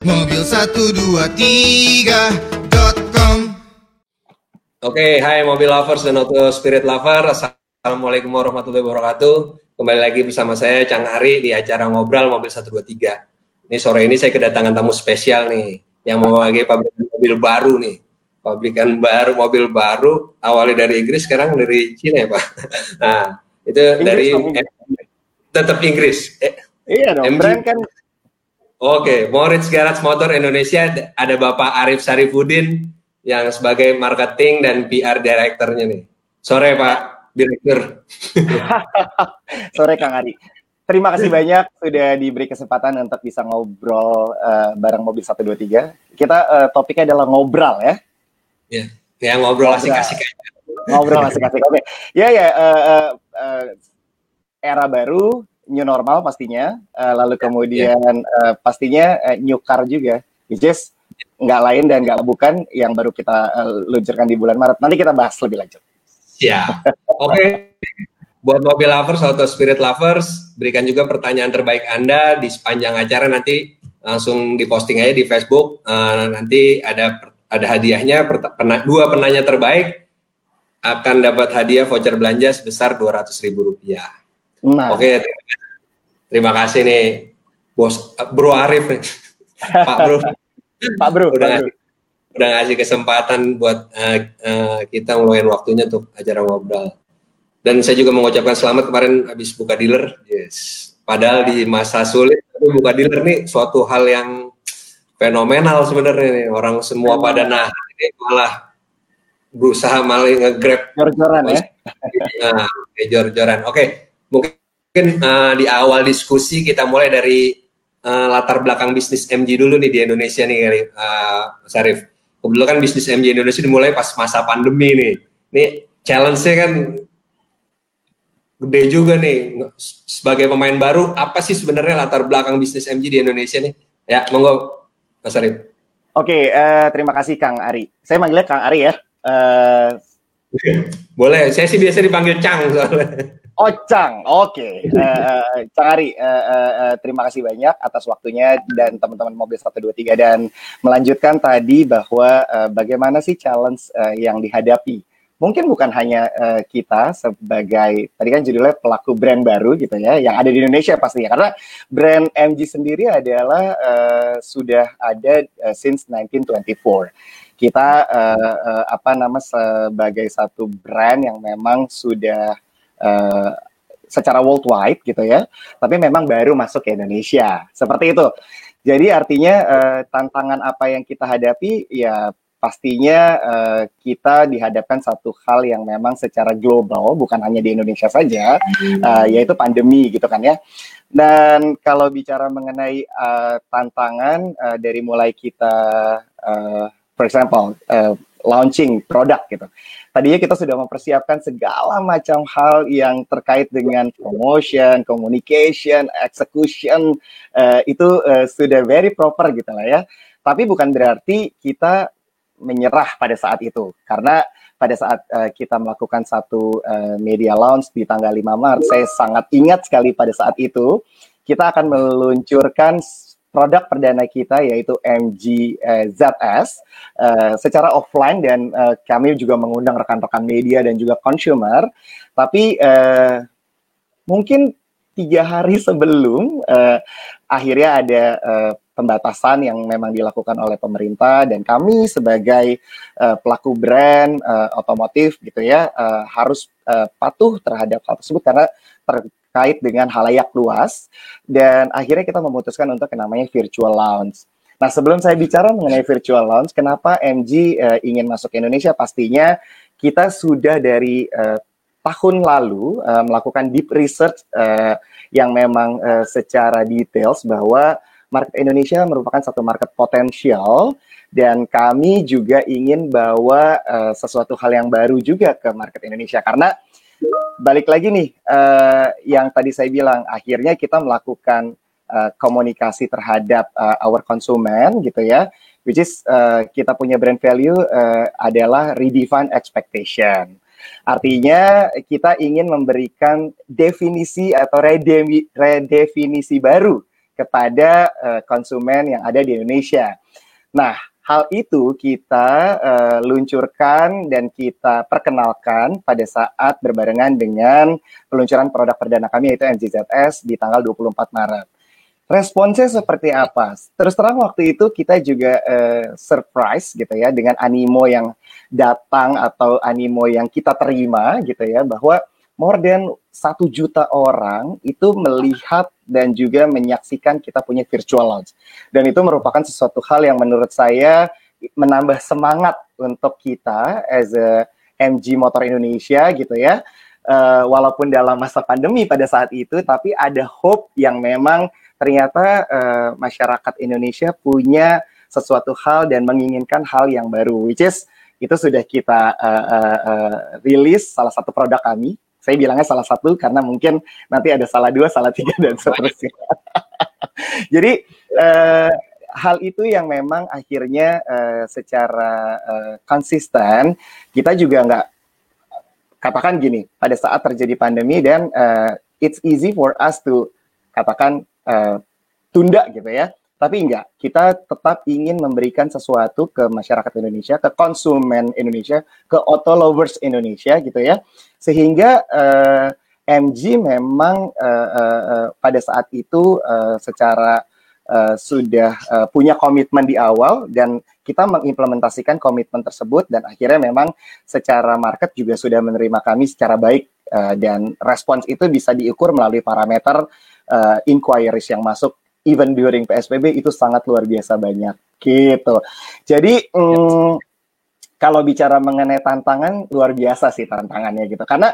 Mobil123.com. Oke, hai mobil lovers dan auto spirit lover. Assalamualaikum warahmatullahi wabarakatuh. Kembali lagi bersama saya Chang Ari di acara Ngobrol Mobil 123. Ini sore ini saya kedatangan tamu spesial nih, yang mewakili pabrikan mobil baru nih. Pabrikan baru, mobil baru, awalnya dari Inggris, sekarang dari Cina ya Pak. Nah, itu Inggris, dari tetap Inggris. Iya dong, brand kan. Oke, Moritz Garage Motor Indonesia, ada Bapak Arief Syarifuddin yang sebagai marketing dan PR direkturnya nih. Sore Pak Direktur. Sore Kang Ari. Terima kasih banyak sudah diberi kesempatan untuk bisa ngobrol bareng Mobil 123. Kita topiknya adalah ngobrol ya. Iya, yeah. Ngobrol asik-asik aja. Ngobrol asik-asik. Oke. Ya ya, era baru, new normal pastinya, lalu kemudian pastinya new car juga, which is nggak lain dan nggak bukan yang baru kita luncurkan di bulan Maret. Nanti kita bahas lebih lanjut. Ya, oke. Buat mobil lovers atau spirit lovers, berikan juga pertanyaan terbaik Anda di sepanjang acara, nanti langsung diposting aja di Facebook. Nanti ada hadiahnya, dua penanya terbaik akan dapat hadiah voucher belanja sebesar Rp200.000. Nah. Oke, terima kasih nih Bos Bro Arief nih. Pak Bro. Udah ngasih kesempatan buat kita ngeluangin waktunya untuk acara ngobrol. Dan saya juga mengucapkan selamat kemarin habis buka dealer. Yes. Padahal di masa sulit, tapi buka dealer nih suatu hal yang fenomenal sebenarnya nih. Orang semua pada malah berusaha nge-grab jor-joran ya. Jor-joran. Oke. Mungkin di awal diskusi kita mulai dari latar belakang bisnis MG dulu nih di Indonesia nih, Mas Arief. Kebetulan kan bisnis MG Indonesia dimulai pas masa pandemi nih. Ini challenge-nya kan gede juga nih. Sebagai pemain baru, apa sih sebenarnya latar belakang bisnis MG di Indonesia nih? Ya, monggo Mas Arief. Oke, terima kasih Kang Ari. Saya manggilnya Kang Ari ya. Boleh, saya sih biasa dipanggil Chang soalnya. Oh Chang, oke. Chang Ari, terima kasih banyak atas waktunya dan teman-teman Mobil 123, dan melanjutkan tadi bahwa bagaimana sih challenge yang dihadapi. Mungkin bukan hanya kita sebagai, tadi kan judulnya pelaku brand baru gitu ya, yang ada di Indonesia pastinya, karena brand MG sendiri adalah sudah ada since 1924. Kita sebagai satu brand yang memang sudah secara worldwide gitu ya, tapi memang baru masuk ke Indonesia, seperti itu. Jadi artinya tantangan apa yang kita hadapi, ya pastinya kita dihadapkan satu hal yang memang secara global, bukan hanya di Indonesia saja, yaitu pandemi gitu kan ya. Dan kalau bicara mengenai tantangan dari mulai kita for example, launching produk gitu. Tadinya kita sudah mempersiapkan segala macam hal yang terkait dengan promotion, communication, execution, itu sudah very proper gitu lah ya. Tapi bukan berarti kita menyerah pada saat itu. Karena pada saat kita melakukan satu media launch di tanggal 5 Maret, saya sangat ingat sekali pada saat itu, kita akan meluncurkan produk perdana kita, yaitu MG ZS secara offline, dan kami juga mengundang rekan-rekan media dan juga consumer. Tapi mungkin 3 hari sebelum akhirnya ada pembatasan yang memang dilakukan oleh pemerintah, dan kami sebagai pelaku brand otomotif gitu ya, harus patuh terhadap hal tersebut karena terkait dengan halayak luas, dan akhirnya kita memutuskan untuk yang namanya virtual launch. Nah, sebelum saya bicara mengenai virtual launch, kenapa MG ingin masuk ke Indonesia, pastinya kita sudah dari tahun lalu melakukan deep research yang memang secara details bahwa market Indonesia merupakan satu market potensial, dan kami juga ingin bawa sesuatu hal yang baru juga ke market Indonesia, karena balik lagi nih, yang tadi saya bilang, akhirnya kita melakukan komunikasi terhadap our consumer gitu ya, which is kita punya brand value adalah redefine expectation. Artinya kita ingin memberikan definisi atau redefinisi baru kepada konsumen yang ada di Indonesia. Nah, hal itu kita luncurkan dan kita perkenalkan pada saat berbarengan dengan peluncuran produk perdana kami, yaitu MG ZS di tanggal 24 Maret. Responsnya seperti apa? Terus terang waktu itu kita juga surprise gitu ya dengan animo yang datang atau animo yang kita terima gitu ya, bahwa more than 1 juta orang itu melihat dan juga menyaksikan kita punya virtual launch. Dan itu merupakan sesuatu hal yang menurut saya menambah semangat untuk kita as a MG Motor Indonesia gitu ya. Walaupun dalam masa pandemi pada saat itu, tapi ada hope yang memang ternyata masyarakat Indonesia punya sesuatu hal dan menginginkan hal yang baru, which is itu sudah kita rilis salah satu produk kami. Saya bilangnya salah satu karena mungkin nanti ada salah dua, salah tiga, dan seterusnya. Jadi hal itu yang memang akhirnya secara konsisten, kita juga nggak, katakan gini, pada saat terjadi pandemi dan it's easy for us to katakan tunda gitu ya, tapi enggak, kita tetap ingin memberikan sesuatu ke masyarakat Indonesia, ke konsumen Indonesia, ke auto lovers Indonesia gitu ya, sehingga MG memang pada saat itu secara sudah punya komitmen di awal dan kita mengimplementasikan komitmen tersebut, dan akhirnya memang secara market juga sudah menerima kami secara baik, dan respons itu bisa diukur melalui parameter inquiries yang masuk even during PSBB itu sangat luar biasa banyak gitu. Jadi kalau bicara mengenai tantangan, luar biasa sih tantangannya gitu, karena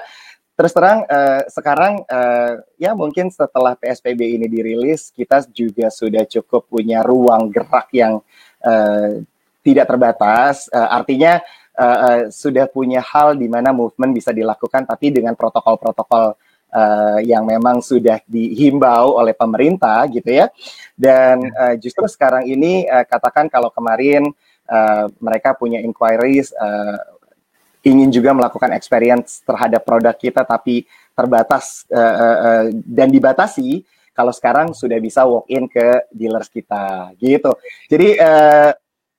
terus terang sekarang ya mungkin setelah PSBB ini dirilis, kita juga sudah cukup punya ruang gerak yang tidak terbatas. Artinya sudah punya hal di mana movement bisa dilakukan, tapi dengan protokol-protokol yang memang sudah dihimbau oleh pemerintah gitu ya. Dan justru sekarang ini katakan kalau kemarin mereka punya inquiries, ingin juga melakukan experience terhadap produk kita tapi terbatas dan dibatasi, kalau sekarang sudah bisa walk in ke dealers kita gitu. Jadi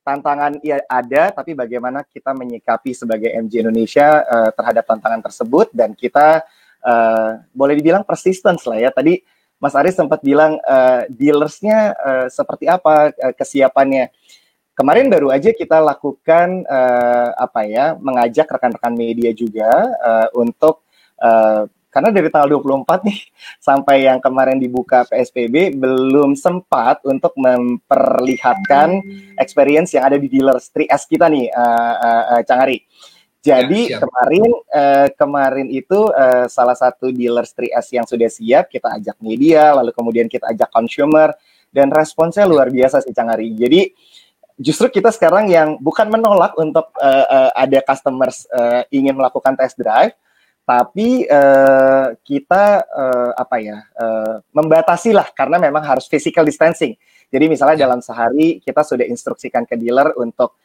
tantangan ya ada, tapi bagaimana kita menyikapi sebagai MG Indonesia terhadap tantangan tersebut, dan kita boleh dibilang persistence lah ya. Tadi Mas Ari sempat bilang dealersnya seperti apa kesiapannya. Kemarin baru aja kita lakukan mengajak rekan-rekan media juga untuk karena dari tanggal 24 nih sampai yang kemarin dibuka PSBB belum sempat untuk memperlihatkan experience yang ada di dealers 3S kita nih, Chang Ari. Jadi ya, kemarin itu salah satu dealers 3S yang sudah siap kita ajak media, lalu kemudian kita ajak consumer, dan responsnya luar biasa sih, Chang Ari. Jadi justru kita sekarang yang bukan menolak untuk ada customers ingin melakukan test drive, tapi kita membatasilah karena memang harus physical distancing. Jadi misalnya dalam sehari kita sudah instruksikan ke dealer untuk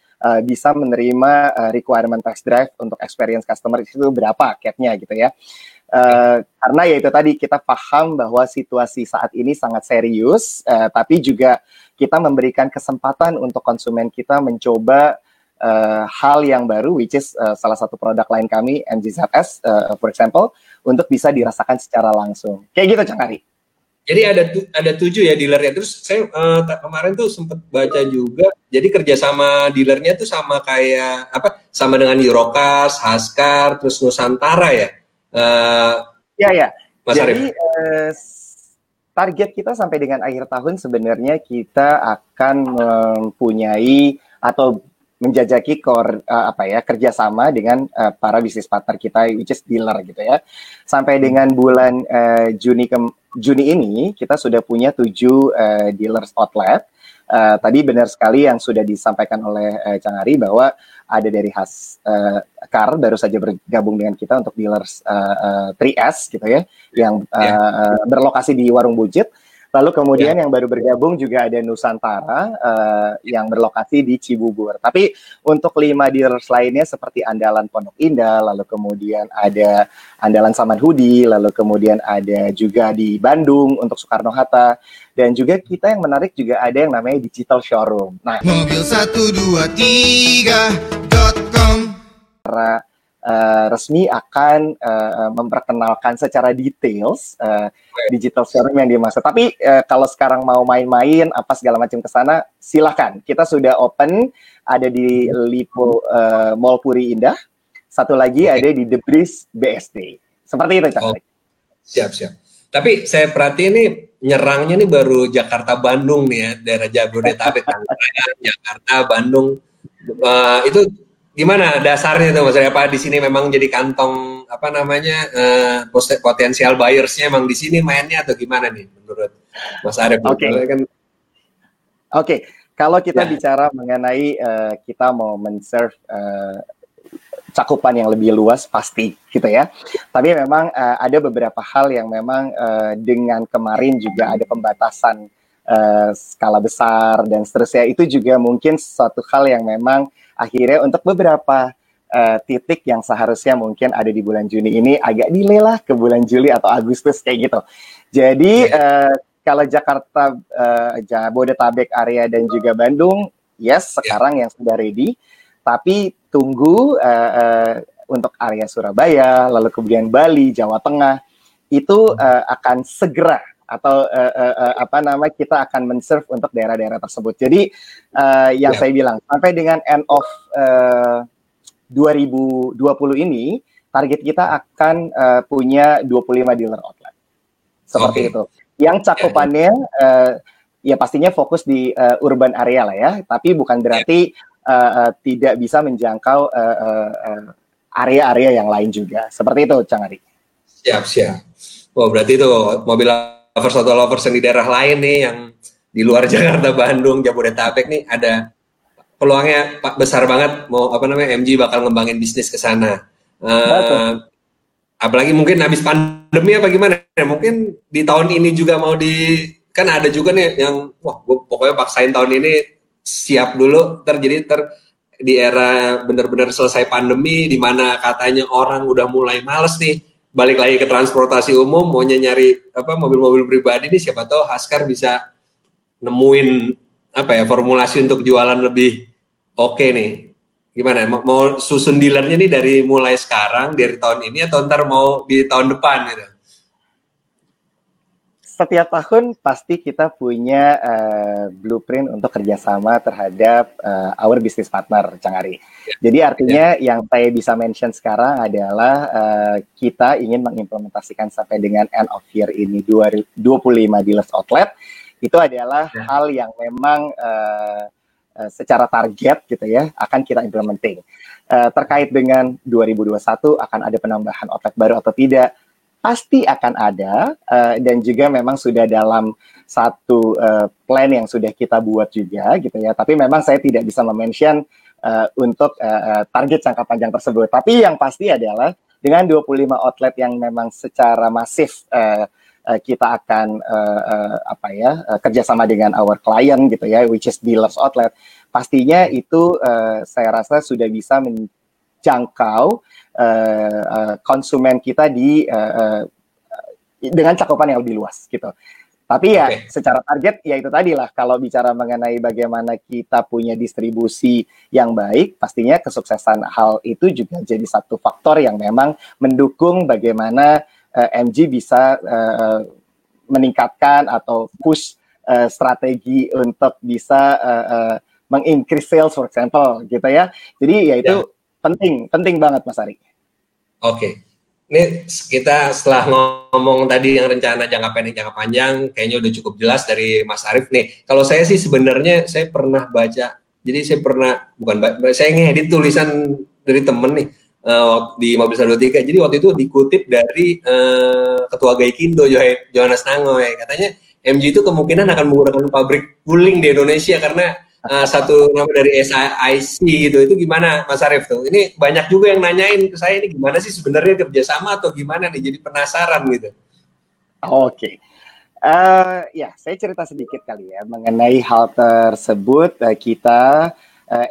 bisa menerima requirement test drive untuk experience customer itu berapa capnya gitu ya. Karena ya itu tadi, kita paham bahwa situasi saat ini sangat serius, tapi juga kita memberikan kesempatan untuk konsumen kita mencoba hal yang baru, which is salah satu produk lain kami, MG ZS for example, untuk bisa dirasakan secara langsung. Kayak gitu, Chang Ari. Jadi ada 7 ya dealernya. Terus saya kemarin tuh sempat baca juga, jadi kerjasama dealernya tuh sama kayak sama dengan Eurokars, Hascar, terus Nusantara ya. Mas Arief. Jadi target kita sampai dengan akhir tahun sebenarnya kita akan mempunyai atau menjajaki kerjasama dengan para bisnis partner kita, which is dealer gitu ya. Sampai dengan bulan Juni ini kita sudah punya 7 dealers outlet. Tadi benar sekali yang sudah disampaikan oleh Chang Ari bahwa ada dari Hascar baru saja bergabung dengan kita untuk dealers 3S gitu ya, yang berlokasi di Warung Buncit. Lalu kemudian yang baru bergabung juga ada Nusantara yang berlokasi di Cibubur. Tapi untuk 5 dealers lainnya seperti Andalan Pondok Indah, lalu kemudian ada Andalan Samanhudi, lalu kemudian ada juga di Bandung untuk Soekarno-Hatta. Dan juga kita yang menarik juga ada yang namanya Digital Showroom. Nah, mobil123.com resmi akan memperkenalkan secara details digital showroom yang dimaksud. Tapi kalau sekarang mau main-main apa segala macam ke sana, silakan. Kita sudah open ada di Lipo Mall Puri Indah. Satu lagi ada di The Breeze BSD. Seperti itu, Cak. Siap-siap. Tapi saya perhatiin nih nyerangnya nih baru Jakarta Bandung nih ya, daerah Jabodetabek, Jakarta Bandung. Itu gimana dasarnya tuh, maksudnya apa di sini memang jadi kantong apa namanya potensial buyersnya emang di sini mainnya atau gimana nih menurut Mas Arief? Oke, kalau kita bicara mengenai kita mau men-serve cakupan yang lebih luas pasti gitu ya. Tapi memang ada beberapa hal yang memang dengan kemarin juga ada pembatasan skala besar dan seterusnya, itu juga mungkin suatu hal yang memang akhirnya untuk beberapa titik yang seharusnya mungkin ada di bulan Juni ini agak delay lah ke bulan Juli atau Agustus kayak gitu. Jadi kalau Jakarta, Jabodetabek area dan juga Bandung, sekarang yang sudah ready. Tapi tunggu untuk area Surabaya, lalu kemudian Bali, Jawa Tengah, itu akan segera atau kita akan men-serve untuk daerah-daerah tersebut. Jadi yang saya bilang sampai dengan end of 2020 ini target kita akan punya 25 dealer outlet. Seperti itu. Yang cakupannya ya pastinya fokus di urban area lah ya, tapi bukan berarti tidak bisa menjangkau area-area yang lain juga. Seperti itu, Chang Ari. Siap. Wah, berarti itu mobil lovers yang di daerah lain nih, yang di luar Jakarta, Bandung, Jabodetabek nih, ada peluangnya besar banget. Mau MG bakal ngembangin bisnis ke sana. Apalagi mungkin habis pandemi apa gimana? Mungkin di tahun ini juga mau kan ada juga nih yang gue pokoknya paksain tahun ini siap dulu. Di era benar-benar selesai pandemi, di mana katanya orang udah mulai males nih. Balik lagi ke transportasi umum, maunya nyari mobil-mobil pribadi nih, siapa tahu Hascar bisa nemuin formulasi untuk jualan lebih oke nih. Gimana? Mau susun dealernya nih dari mulai sekarang, dari tahun ini, atau ntar mau di tahun depan gitu? Setiap tahun pasti kita punya blueprint untuk kerjasama terhadap our business partner, Chang Ari. Jadi artinya yang saya bisa mention sekarang adalah kita ingin mengimplementasikan sampai dengan end of year ini 25 dealers outlet. Itu adalah hal yang memang secara target gitu ya akan kita implementing. Terkait dengan 2021 akan ada penambahan outlet baru atau tidak, pasti akan ada, dan juga memang sudah dalam satu plan yang sudah kita buat juga gitu ya. Tapi memang saya tidak bisa mention untuk target jangka panjang tersebut. Tapi yang pasti adalah dengan 25 outlet yang memang secara masif kita akan kerjasama dengan our client gitu ya, which is dealers outlet. Pastinya itu saya rasa sudah bisa menjangkau konsumen kita dengan cakupan yang lebih luas gitu. Tapi ya secara target ya itu tadi lah, kalau bicara mengenai bagaimana kita punya distribusi yang baik, pastinya kesuksesan hal itu juga jadi satu faktor yang memang mendukung bagaimana MG bisa meningkatkan atau push strategi untuk bisa meng-increase sales for example gitu ya. Jadi ya itu penting banget, Mas Ari. Oke. Ini kita setelah ngomong tadi yang rencana jangka pendek, jangka panjang, kayaknya udah cukup jelas dari Mas Arief nih. Kalau saya sih sebenarnya saya pernah baca, jadi saya pernah, saya ngedit tulisan dari temen nih di Mobil 123. Jadi waktu itu dikutip dari Ketua Gaikindo, Johannes Nangoy. Katanya MG itu kemungkinan akan menggunakan pabrik guling di Indonesia karena satu nama dari SIC gitu. Itu gimana Mas Arief tuh? Ini banyak juga yang nanyain ke saya, ini gimana sih sebenarnya kerjasama atau gimana nih, jadi penasaran gitu. Oke. Ya, saya cerita sedikit kali ya mengenai hal tersebut. Kita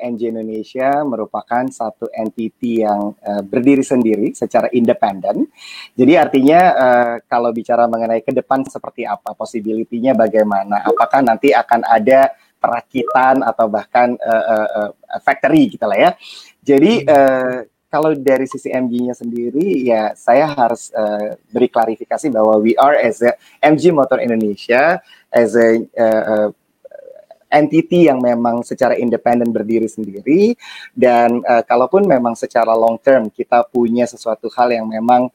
MG Indonesia merupakan satu entity yang berdiri sendiri secara independen. Jadi artinya kalau bicara mengenai ke depan seperti apa, possibility-nya bagaimana, apakah nanti akan ada perakitan atau bahkan factory gitu lah ya. Jadi kalau dari sisi MG-nya sendiri, ya saya harus beri klarifikasi bahwa we are as a MG Motor Indonesia, as a entity yang memang secara independen berdiri sendiri, dan kalaupun memang secara long term kita punya sesuatu hal yang memang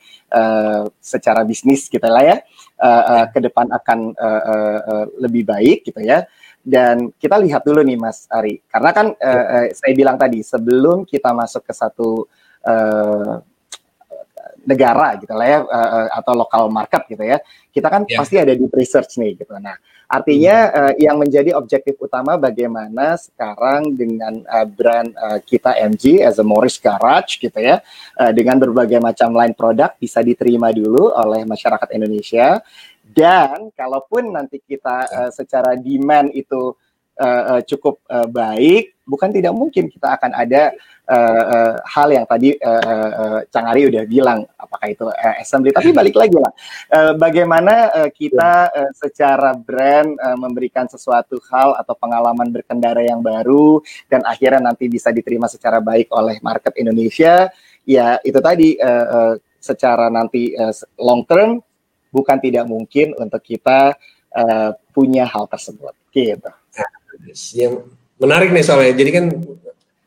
secara bisnis kita lah ya, ke depan akan lebih baik gitu ya. Dan kita lihat dulu nih Mas Ari, karena kan saya bilang tadi sebelum kita masuk ke satu negara gitu lah ya, atau local market gitu ya, kita kan pasti ada deep research nih gitu. Nah artinya yang menjadi objektif utama bagaimana sekarang dengan brand kita MG as a Morris Garage gitu ya, dengan berbagai macam line produk bisa diterima dulu oleh masyarakat Indonesia. Dan kalaupun nanti kita secara demand itu cukup baik, bukan tidak mungkin kita akan ada hal yang tadi Chang Ari udah bilang, apakah itu assembly. Tapi balik lagi lah, bagaimana kita secara brand memberikan sesuatu hal atau pengalaman berkendara yang baru dan akhirnya nanti bisa diterima secara baik oleh market Indonesia. Ya itu tadi, secara nanti long term bukan tidak mungkin untuk kita punya hal tersebut, gitu. Yang menarik nih soalnya, jadi kan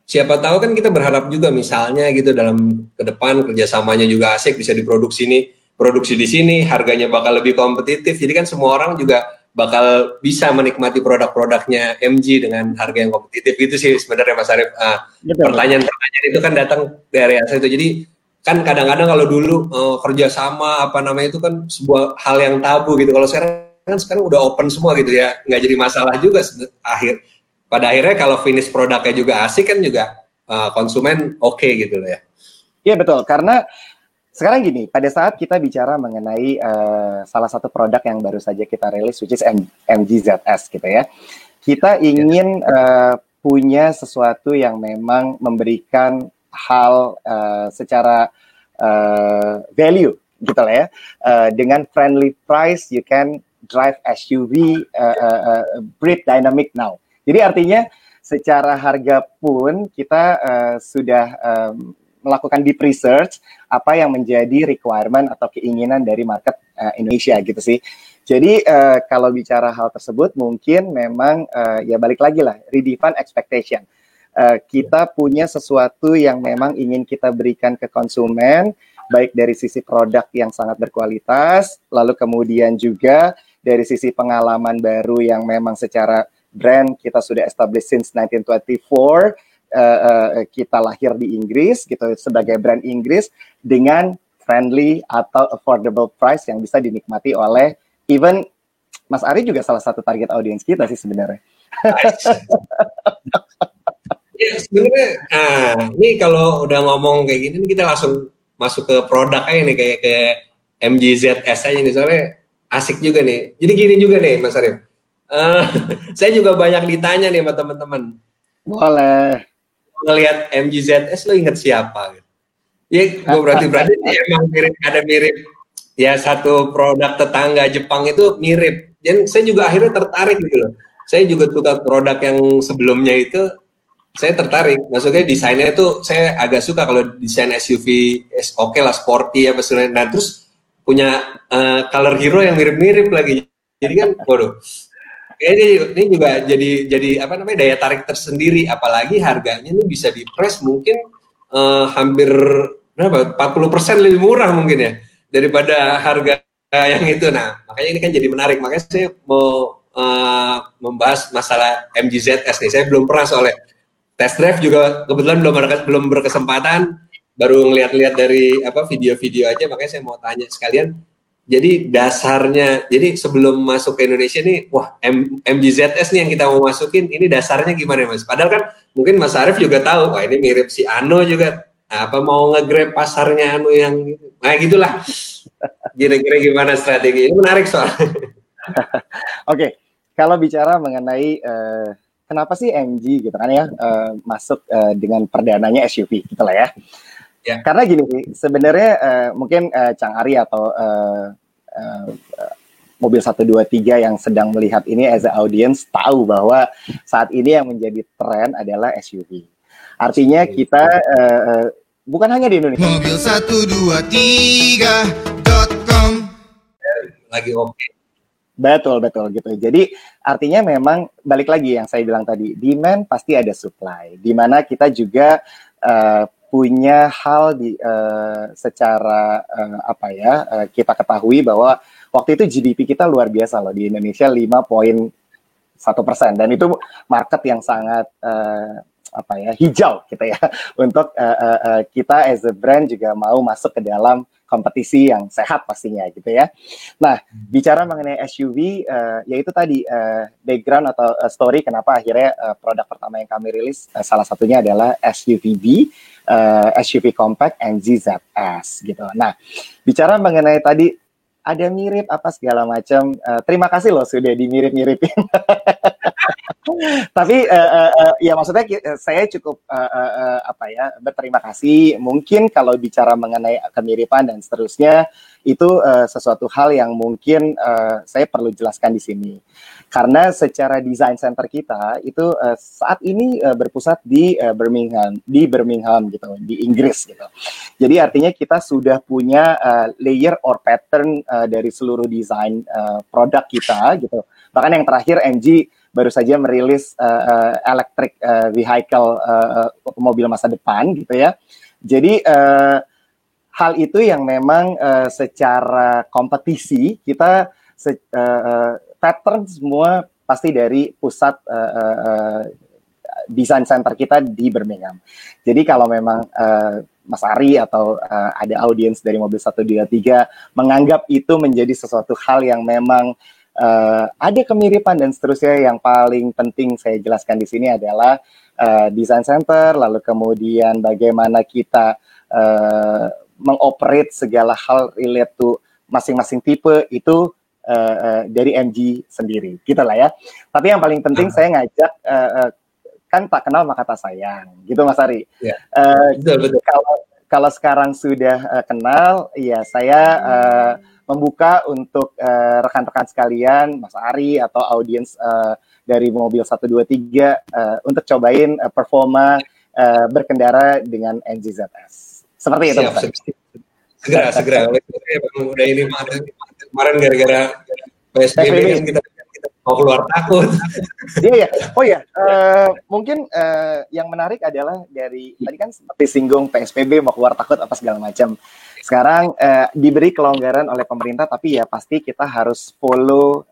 siapa tahu kan kita berharap juga misalnya gitu dalam ke depan kerjasamanya juga asik, bisa diproduksi nih, produksi di sini, harganya bakal lebih kompetitif, jadi kan semua orang juga bakal bisa menikmati produk-produknya MG dengan harga yang kompetitif gitu sih sebenarnya Mas Arief. Pertanyaan-pertanyaan itu kan datang dari asal itu, jadi kan kadang-kadang kalau dulu kerjasama apa namanya itu kan sebuah hal yang tabu gitu. Kalau sekarang kan sekarang udah open semua gitu ya, nggak jadi masalah juga. Pada akhirnya kalau finish produknya juga asik kan juga konsumen oke gitu loh ya. Iya betul, karena sekarang gini, pada saat kita bicara mengenai salah satu produk yang baru saja kita rilis, which is MG ZS gitu ya, kita ingin punya sesuatu yang memang memberikan hal secara value gitu lah ya, dengan friendly price you can drive SUV breed dynamic now. Jadi artinya secara harga pun kita sudah melakukan deep research apa yang menjadi requirement atau keinginan dari market Indonesia gitu sih. Jadi kalau bicara hal tersebut mungkin memang ya balik lagi lah, redefine expectation. Kita punya sesuatu yang memang ingin kita berikan ke konsumen, baik dari sisi produk yang sangat berkualitas, lalu kemudian juga dari sisi pengalaman baru yang memang secara brand kita sudah established since 1924, kita lahir di Inggris gitu sebagai brand Inggris dengan friendly atau affordable price yang bisa dinikmati oleh even Mas Ari juga salah satu target audience kita sih sebenarnya. Ya sebenarnya, ini kalau udah ngomong kayak gini kita langsung masuk ke produk aja nih, kayak ke MG ZS aja nih, soalnya asik juga nih. Jadi gini juga nih Mas Arief, saya juga banyak ditanya nih sama teman-teman. Boleh ngelihat MG ZS lo inget siapa? Ya gue berarti emang mirip, ada mirip ya, satu produk tetangga Jepang itu mirip. Dan saya juga akhirnya tertarik gitu loh. Saya juga suka produk yang sebelumnya itu. Saya tertarik, maksudnya desainnya itu saya agak suka. Kalau desain SUV oke lah, sporty ya pastinya. Nah terus punya color hero yang mirip-mirip lagi. Jadi kan, waduh, ini juga jadi apa namanya, daya tarik tersendiri. Apalagi harganya ini bisa di-press mungkin hampir berapa, 40% lebih murah mungkin ya daripada harga yang itu. Nah makanya ini kan jadi menarik. Makanya saya mau membahas masalah MG ZS nih. Saya belum pernah soalnya. Test drive juga kebetulan belum berkesempatan, baru ngeliat-liat dari video-video aja, makanya saya mau tanya sekalian. Jadi dasarnya, jadi sebelum masuk ke Indonesia nih, wah MG ZS nih yang kita mau masukin, ini dasarnya gimana Mas? Padahal kan mungkin Mas Arief juga tahu, wah ini mirip si Ano juga, apa mau nge-grab pasarnya Ano yang, nah gitulah, kira-kira gimana strateginya, menarik soalnya. Oke, kalau bicara mengenai kenapa sih MG gitu kan ya masuk dengan perdananya SUV gitu lah ya. Yeah. Karena gini sebenarnya mungkin Chang Ari atau mobil 123 yang sedang melihat ini as an audience tahu bahwa saat ini yang menjadi tren adalah SUV. Artinya kita bukan hanya di Indonesia. Mobil 123.com lagi oke. Betul gitu. Jadi artinya memang balik lagi yang saya bilang tadi, demand pasti ada supply. Di mana kita juga punya hal di secara kita ketahui bahwa waktu itu GDP kita luar biasa loh di Indonesia 5.1% dan itu market yang sangat hijau gitu ya untuk kita as a brand juga mau masuk ke dalam kompetisi yang sehat pastinya gitu ya. Nah, bicara mengenai SUV yaitu tadi background atau story kenapa akhirnya produk pertama yang kami rilis salah satunya adalah SUVB, SUV compact MG ZS gitu. Nah, bicara mengenai tadi ada mirip apa segala macam. Terima kasih loh sudah dimirip-miripin. Tapi ya maksudnya saya cukup berterima kasih. Mungkin kalau bicara mengenai kemiripan dan seterusnya itu sesuatu hal yang mungkin saya perlu jelaskan di sini. Karena secara design center kita itu saat ini berpusat di Birmingham gitu, di Inggris gitu. Jadi artinya kita sudah punya layer or pattern dari seluruh desain produk kita gitu. Bahkan yang terakhir MG baru saja merilis electric vehicle mobil masa depan gitu ya. Jadi hal itu yang memang secara kompetisi kita pattern semua pasti dari pusat design center kita di Birmingham. Jadi kalau memang Mas Ari atau ada audiens dari mobil 123 menganggap itu menjadi sesuatu hal yang memang ada kemiripan dan seterusnya, yang paling penting saya jelaskan di sini adalah design center, lalu kemudian bagaimana kita mengoperate segala hal relate to masing-masing tipe itu dari MG sendiri, gitu lah ya. Tapi yang paling penting saya ngajak kan tak kenal maka tak sayang, gitu Mas Ari. Yeah. Betul. Kalau sekarang sudah kenal, ya saya membuka untuk rekan-rekan sekalian, Mas Ari atau audiens dari mobil 123 untuk cobain performa berkendara dengan MG ZS. Seperti itu. Segera. Udah ini kemarin gara-gara PSBB kita mau keluar takut. Iya. Oh ya, mungkin yang menarik adalah dari tadi kan seperti singgung PSBB mau keluar takut apa segala macam. Sekarang diberi kelonggaran oleh pemerintah, tapi ya pasti kita harus follow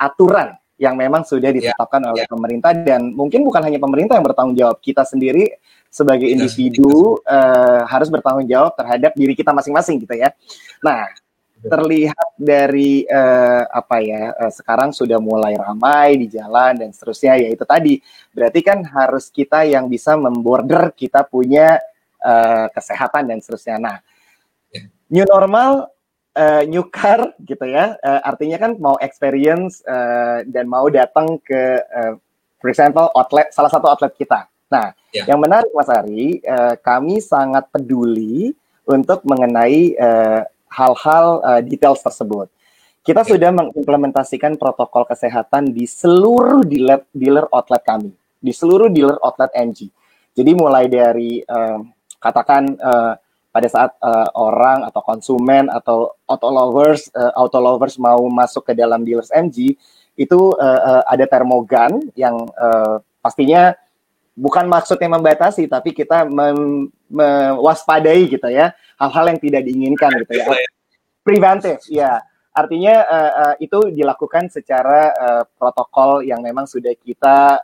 aturan yang memang sudah ditetapkan oleh pemerintah, dan mungkin bukan hanya pemerintah yang bertanggung jawab, kita sendiri sebagai individu harus bertanggung jawab terhadap diri kita masing-masing gitu ya. Nah, terlihat dari sekarang sudah mulai ramai di jalan dan seterusnya, ya itu tadi berarti kan harus kita yang bisa memborder kita punya kesehatan dan seterusnya. Nah, new normal, new car gitu ya. Artinya kan mau experience dan mau datang ke, for example, outlet, salah satu outlet kita. Nah, yang menarik Mas Ari, kami sangat peduli untuk mengenai hal-hal details tersebut. Kita sudah mengimplementasikan protokol kesehatan di seluruh dealer outlet kami, di seluruh dealer outlet MG. Jadi mulai dari katakan pada saat orang atau konsumen atau auto lovers mau masuk ke dalam dealers MG itu ada termogan yang pastinya bukan maksudnya membatasi, tapi kita mewaspadai gitu ya hal-hal yang tidak diinginkan gitu ya. Preventif ya. Artinya itu dilakukan secara protokol yang memang sudah kita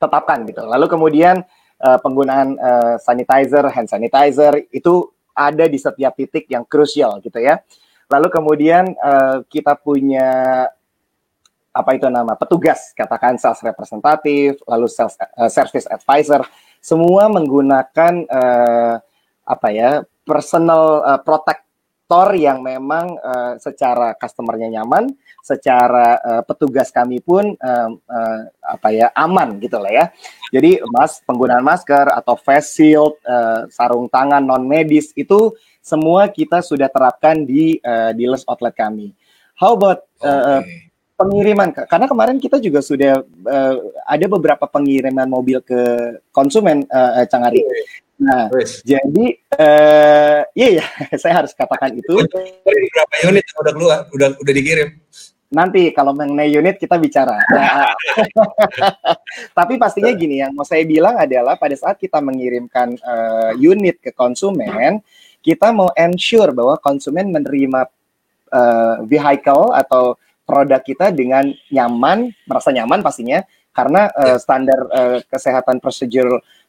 tetapkan gitu. Lalu kemudian penggunaan sanitizer, hand sanitizer itu ada di setiap titik yang krusial gitu ya. Lalu kemudian kita punya petugas, katakan sales representative, lalu sales service advisor, semua menggunakan personal protect sektor yang memang secara customernya nyaman, secara petugas kami pun aman gitu lah ya. Jadi penggunaan masker atau face shield, sarung tangan non medis itu semua kita sudah terapkan di dealers outlet kami. How about pengiriman? Karena kemarin kita juga sudah ada beberapa pengiriman mobil ke konsumen, Chang Ari. Nah, jadi iya saya harus katakan itu. Berapa unit udah keluar, udah dikirim? Nanti kalau mengenai unit kita bicara. Nah, tapi pastinya gini, yang mau saya bilang adalah pada saat kita mengirimkan unit ke konsumen, kita mau ensure bahwa konsumen menerima vehicle atau produk kita dengan nyaman, merasa nyaman pastinya, karena standar kesehatan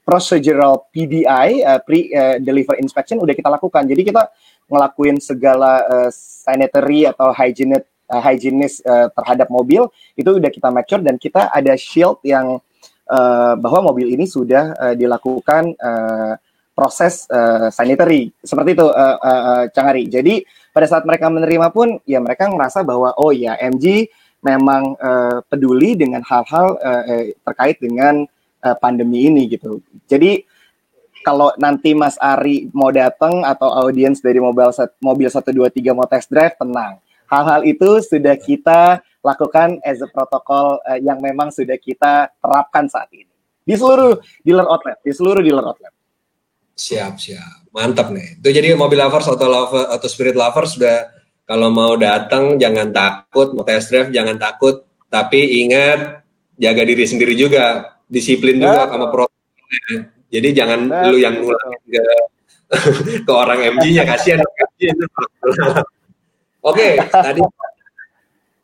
procedural PDI, pre-deliver inspection, udah kita lakukan. Jadi kita ngelakuin segala sanitary atau hygienist terhadap mobil, itu udah kita make sure, dan kita ada shield yang bahwa mobil ini sudah dilakukan proses sanitary. Seperti itu, Chang Ari. Jadi pada saat mereka menerima pun, ya mereka merasa bahwa oh ya, MG memang peduli dengan hal-hal terkait dengan pandemi ini gitu. Jadi kalau nanti Mas Ari mau datang atau audiens dari mobil 123 mau test drive, tenang. Hal-hal itu sudah kita lakukan as a protokol yang memang sudah kita terapkan saat ini di seluruh dealer outlet, Siap. Mantap nih. Itu jadi mobil lovers atau spirit lovers sudah, kalau mau datang jangan takut, mau test drive jangan takut, tapi ingat jaga diri sendiri juga, disiplin juga sama protokolnya. Jadi jangan lu yang nulangin ke orang MG-nya, kasihan MG. Oke, tadi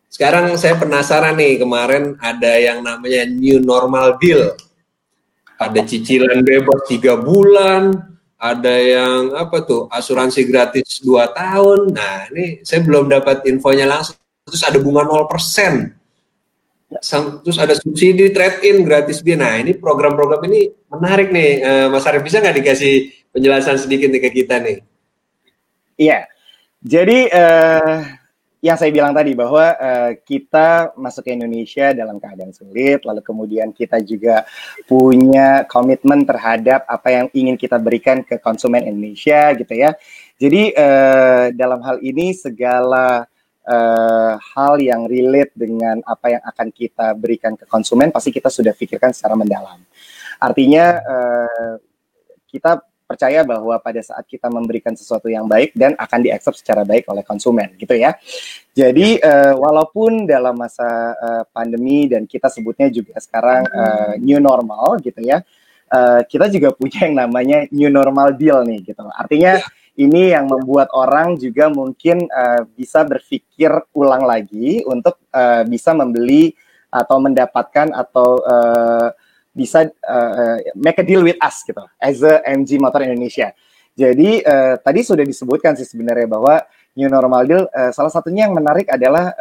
sekarang saya penasaran nih, kemarin ada yang namanya new normal deal. Ada cicilan bebas 3 bulan, ada yang asuransi gratis 2 tahun. Nah, ini saya belum dapat infonya langsung. Terus ada bunga 0%. Terus ada subsidi trade-in gratis dia. Nah, ini program-program ini menarik nih. Mas Arief, bisa nggak dikasih penjelasan sedikit nih ke kita nih? Iya, jadi yang saya bilang tadi bahwa kita masuk ke Indonesia dalam keadaan sulit, lalu kemudian kita juga punya komitmen terhadap apa yang ingin kita berikan ke konsumen Indonesia gitu ya. Jadi dalam hal ini segala hal yang relate dengan apa yang akan kita berikan ke konsumen pasti kita sudah pikirkan secara mendalam. Artinya kita percaya bahwa pada saat kita memberikan sesuatu yang baik dan akan diaccept secara baik oleh konsumen gitu ya. Jadi walaupun dalam masa pandemi dan kita sebutnya juga sekarang new normal gitu ya, kita juga punya yang namanya new normal deal nih gitu. Artinya ini yang membuat orang juga mungkin bisa berpikir ulang lagi untuk bisa membeli atau mendapatkan atau bisa make a deal with us gitu as a MG Motor Indonesia. Jadi tadi sudah disebutkan sih sebenarnya bahwa new normal deal, salah satunya yang menarik adalah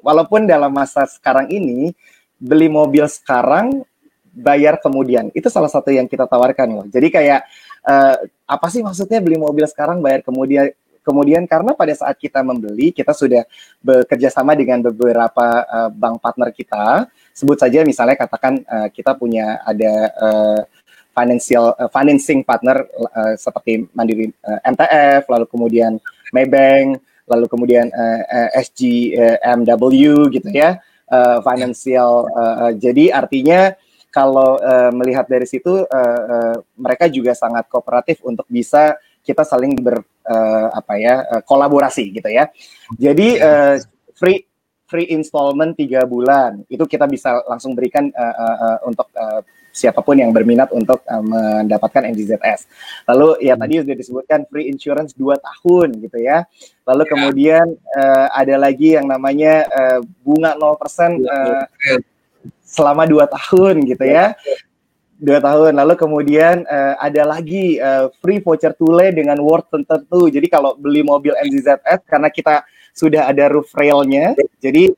walaupun dalam masa sekarang ini beli mobil sekarang bayar kemudian, itu salah satu yang kita tawarkan loh. Jadi kayak apa sih maksudnya beli mobil sekarang bayar kemudian, karena pada saat kita membeli kita sudah bekerja sama dengan beberapa bank partner kita. Sebut saja misalnya katakan kita punya ada financing partner seperti Mandiri, MTF, lalu kemudian Maybank, lalu kemudian SGMW gitu ya, financial. Jadi artinya kalau melihat dari situ mereka juga sangat kooperatif untuk bisa kita saling kolaborasi gitu ya. Jadi free installment 3 bulan itu kita bisa langsung berikan untuk siapapun yang berminat untuk mendapatkan MG ZS. Lalu ya tadi sudah disebutkan free insurance 2 tahun gitu ya. Lalu kemudian ada lagi yang namanya bunga 0% selama 2 tahun gitu ya. 2 tahun. Lalu kemudian ada lagi free voucher Thule dengan worth tertentu. Jadi kalau beli mobil MG ZS karena kita sudah ada roof rail-nya, jadi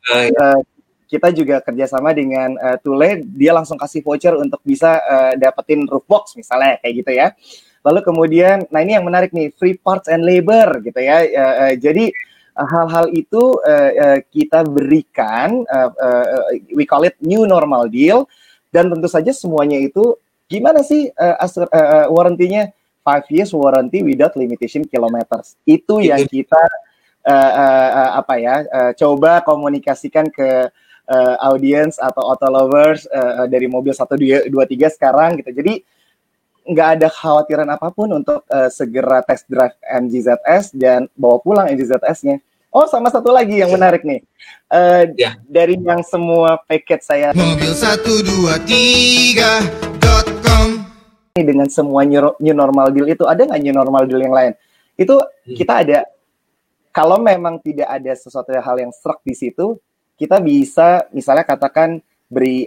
kita juga kerjasama dengan Thule, dia langsung kasih voucher untuk bisa dapetin roof box misalnya, kayak gitu ya. Lalu kemudian, nah ini yang menarik nih, free parts and labor gitu ya. Jadi hal-hal itu kita berikan, we call it new normal deal. Dan tentu saja semuanya itu, gimana sih warrantinya? 5 years warranty without limitation kilometers. Itu yang kita coba komunikasikan ke audience atau auto lovers dari mobil 123 sekarang gitu. Jadi nggak ada khawatiran apapun untuk segera test drive MG ZS dan bawa pulang MG ZS-nya. Oh, sama satu lagi yang menarik nih. Dari yang semua paket saya mobil123.com dengan semua new normal deal itu, ada nggak new normal deal yang lain? Itu kita ada, kalau memang tidak ada sesuatu hal yang struck di situ, kita bisa misalnya katakan beri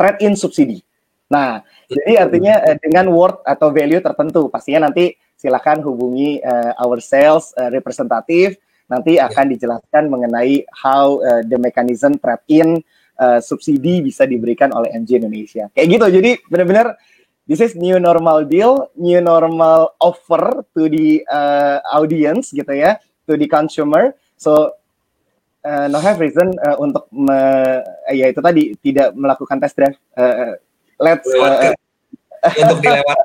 trade-in subsidi. Nah, jadi artinya dengan worth atau value tertentu, pastinya nanti silakan hubungi our sales representative, nanti akan dijelaskan mengenai how the mechanism trade-in subsidi bisa diberikan oleh MG Indonesia. Kayak gitu, jadi benar-benar this is new normal deal, new normal offer to the audience gitu ya, to the consumer. So no have reason untuk itu tadi tidak melakukan test drive. Untuk dilewatkan.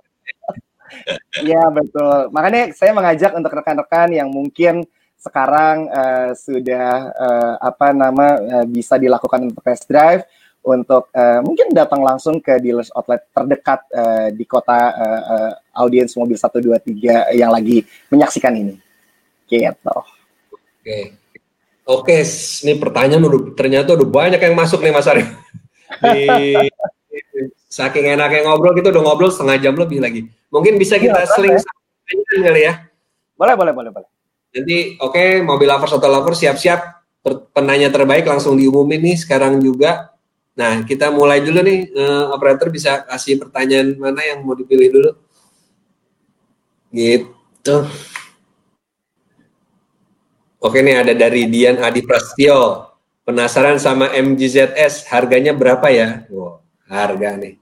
Ya betul. Makanya saya mengajak untuk rekan-rekan yang mungkin sekarang sudah bisa dilakukan untuk test drive, untuk mungkin datang langsung ke dealers outlet terdekat di kota audiens mobil 123 yang lagi menyaksikan ini. Gitu. Oke, ini pertanyaan ternyata udah banyak yang masuk nih Mas Arief. Saking enaknya ngobrol, kita udah ngobrol setengah jam lebih lagi. Mungkin bisa kita seling pertanyaan kali ya. Boleh. Nanti oke, mobil lovers atau lover siap-siap penanya terbaik langsung diumumin nih sekarang juga. Nah, kita mulai dulu nih. Operator bisa kasih pertanyaan mana yang mau dipilih dulu? Gitu. Oke, ini ada dari Dian Adi Prasetyo. Penasaran sama MG ZS, harganya berapa ya? Wow, harga nih.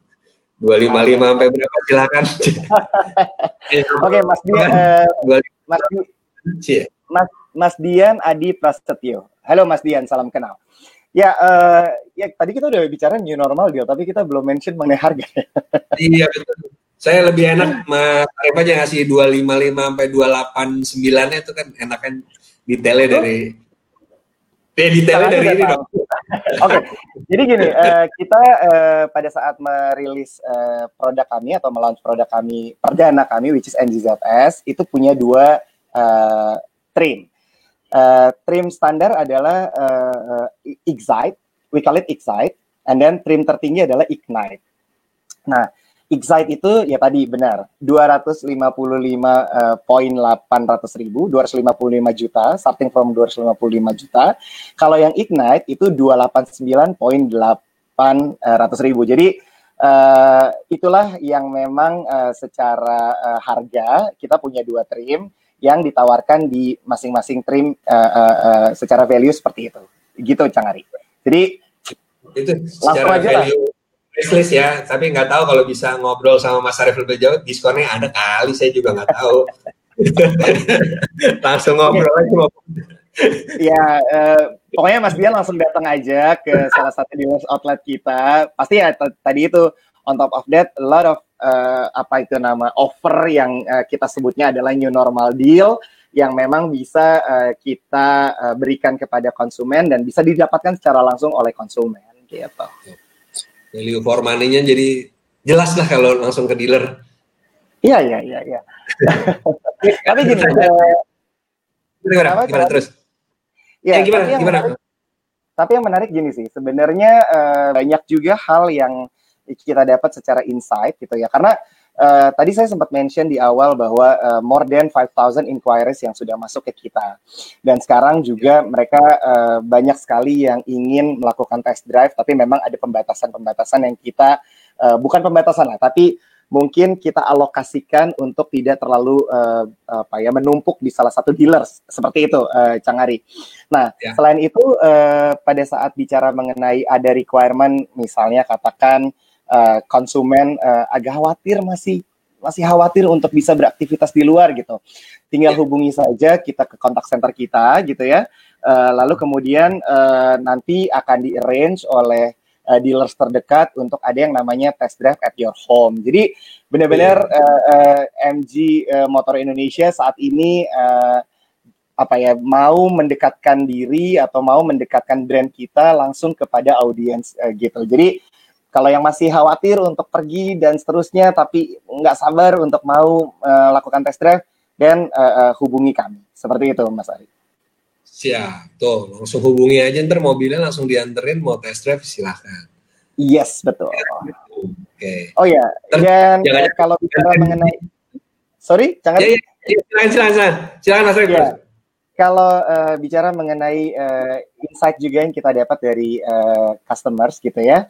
255 sampai berapa, silakan. Oke, Mas Dian. Mas Dian Adi Prasetyo. Halo Mas Dian, salam kenal. Ya, tadi kita udah bicara new normal deal, tapi kita belum mention mengenai harga. Iya, betul. Saya lebih enak Mas Arief aja ngasih 255 sampai 289 itu kan enak kan. Detailnya dari ini dong. Oke. Jadi gini, kita pada saat merilis produk kami atau melaunch produk kami perdana kami, which is MG ZS, itu punya dua trim. Trim standar adalah Excite, we call it Excite, and then trim tertinggi adalah Ignite. Nah, Excite itu ya tadi benar 255,800.000 juta, starting from 255 juta. Kalau yang Ignite itu 289,800.000. Jadi itulah yang memang secara harga kita punya dua trim yang ditawarkan di masing-masing trim secara value seperti itu. Gitu, Chang Ari. Jadi itu secara value priceless ya, tapi nggak tahu kalau bisa ngobrol sama Mas Arief lebih jauh, diskonnya ada kali, saya juga nggak tahu. Langsung ngobrol aja. Ya, pokoknya Mas Dian langsung datang aja ke salah satu dealer outlet kita. Pasti ya tadi itu on top of that, a lot of offer yang kita sebutnya adalah new normal deal yang memang bisa kita berikan kepada konsumen dan bisa didapatkan secara langsung oleh konsumen gitu. Value for money-nya jadi jelas lah kalau langsung ke dealer. Iya. Tapi gini. Gimana terus? Ya, gimana? Tapi yang menarik gini sih, sebenarnya banyak juga hal yang kita dapat secara insight gitu ya, karena tadi saya sempat mention di awal bahwa more than 5,000 inquiries yang sudah masuk ke kita, dan sekarang juga mereka banyak sekali yang ingin melakukan test drive, tapi memang ada pembatasan-pembatasan yang kita bukan pembatasan lah, tapi mungkin kita alokasikan untuk tidak terlalu menumpuk di salah satu dealer seperti itu, Chang Ari. Nah, selain itu pada saat bicara mengenai ada requirement, misalnya katakan konsumen agak khawatir, masih khawatir untuk bisa beraktivitas di luar gitu. Tinggal hubungi saja kita ke kontak center kita gitu ya. Lalu kemudian nanti akan di-arrange oleh dealers terdekat untuk ada yang namanya test drive at your home. Jadi benar-benar MG Motor Indonesia saat ini mau mendekatkan diri atau mau mendekatkan brand kita langsung kepada audiens gitu. Jadi kalau yang masih khawatir untuk pergi dan seterusnya tapi nggak sabar untuk mau lakukan test drive dan hubungi kami. Seperti itu Mas Ari. Siap, tuh langsung hubungi aja, ntar mobilnya langsung dianterin, mau test drive silahkan. Yes, betul. Okay. Oh ya, dan kalau bicara mengenai silakan. Kalau bicara mengenai insight juga yang kita dapat dari customers gitu ya.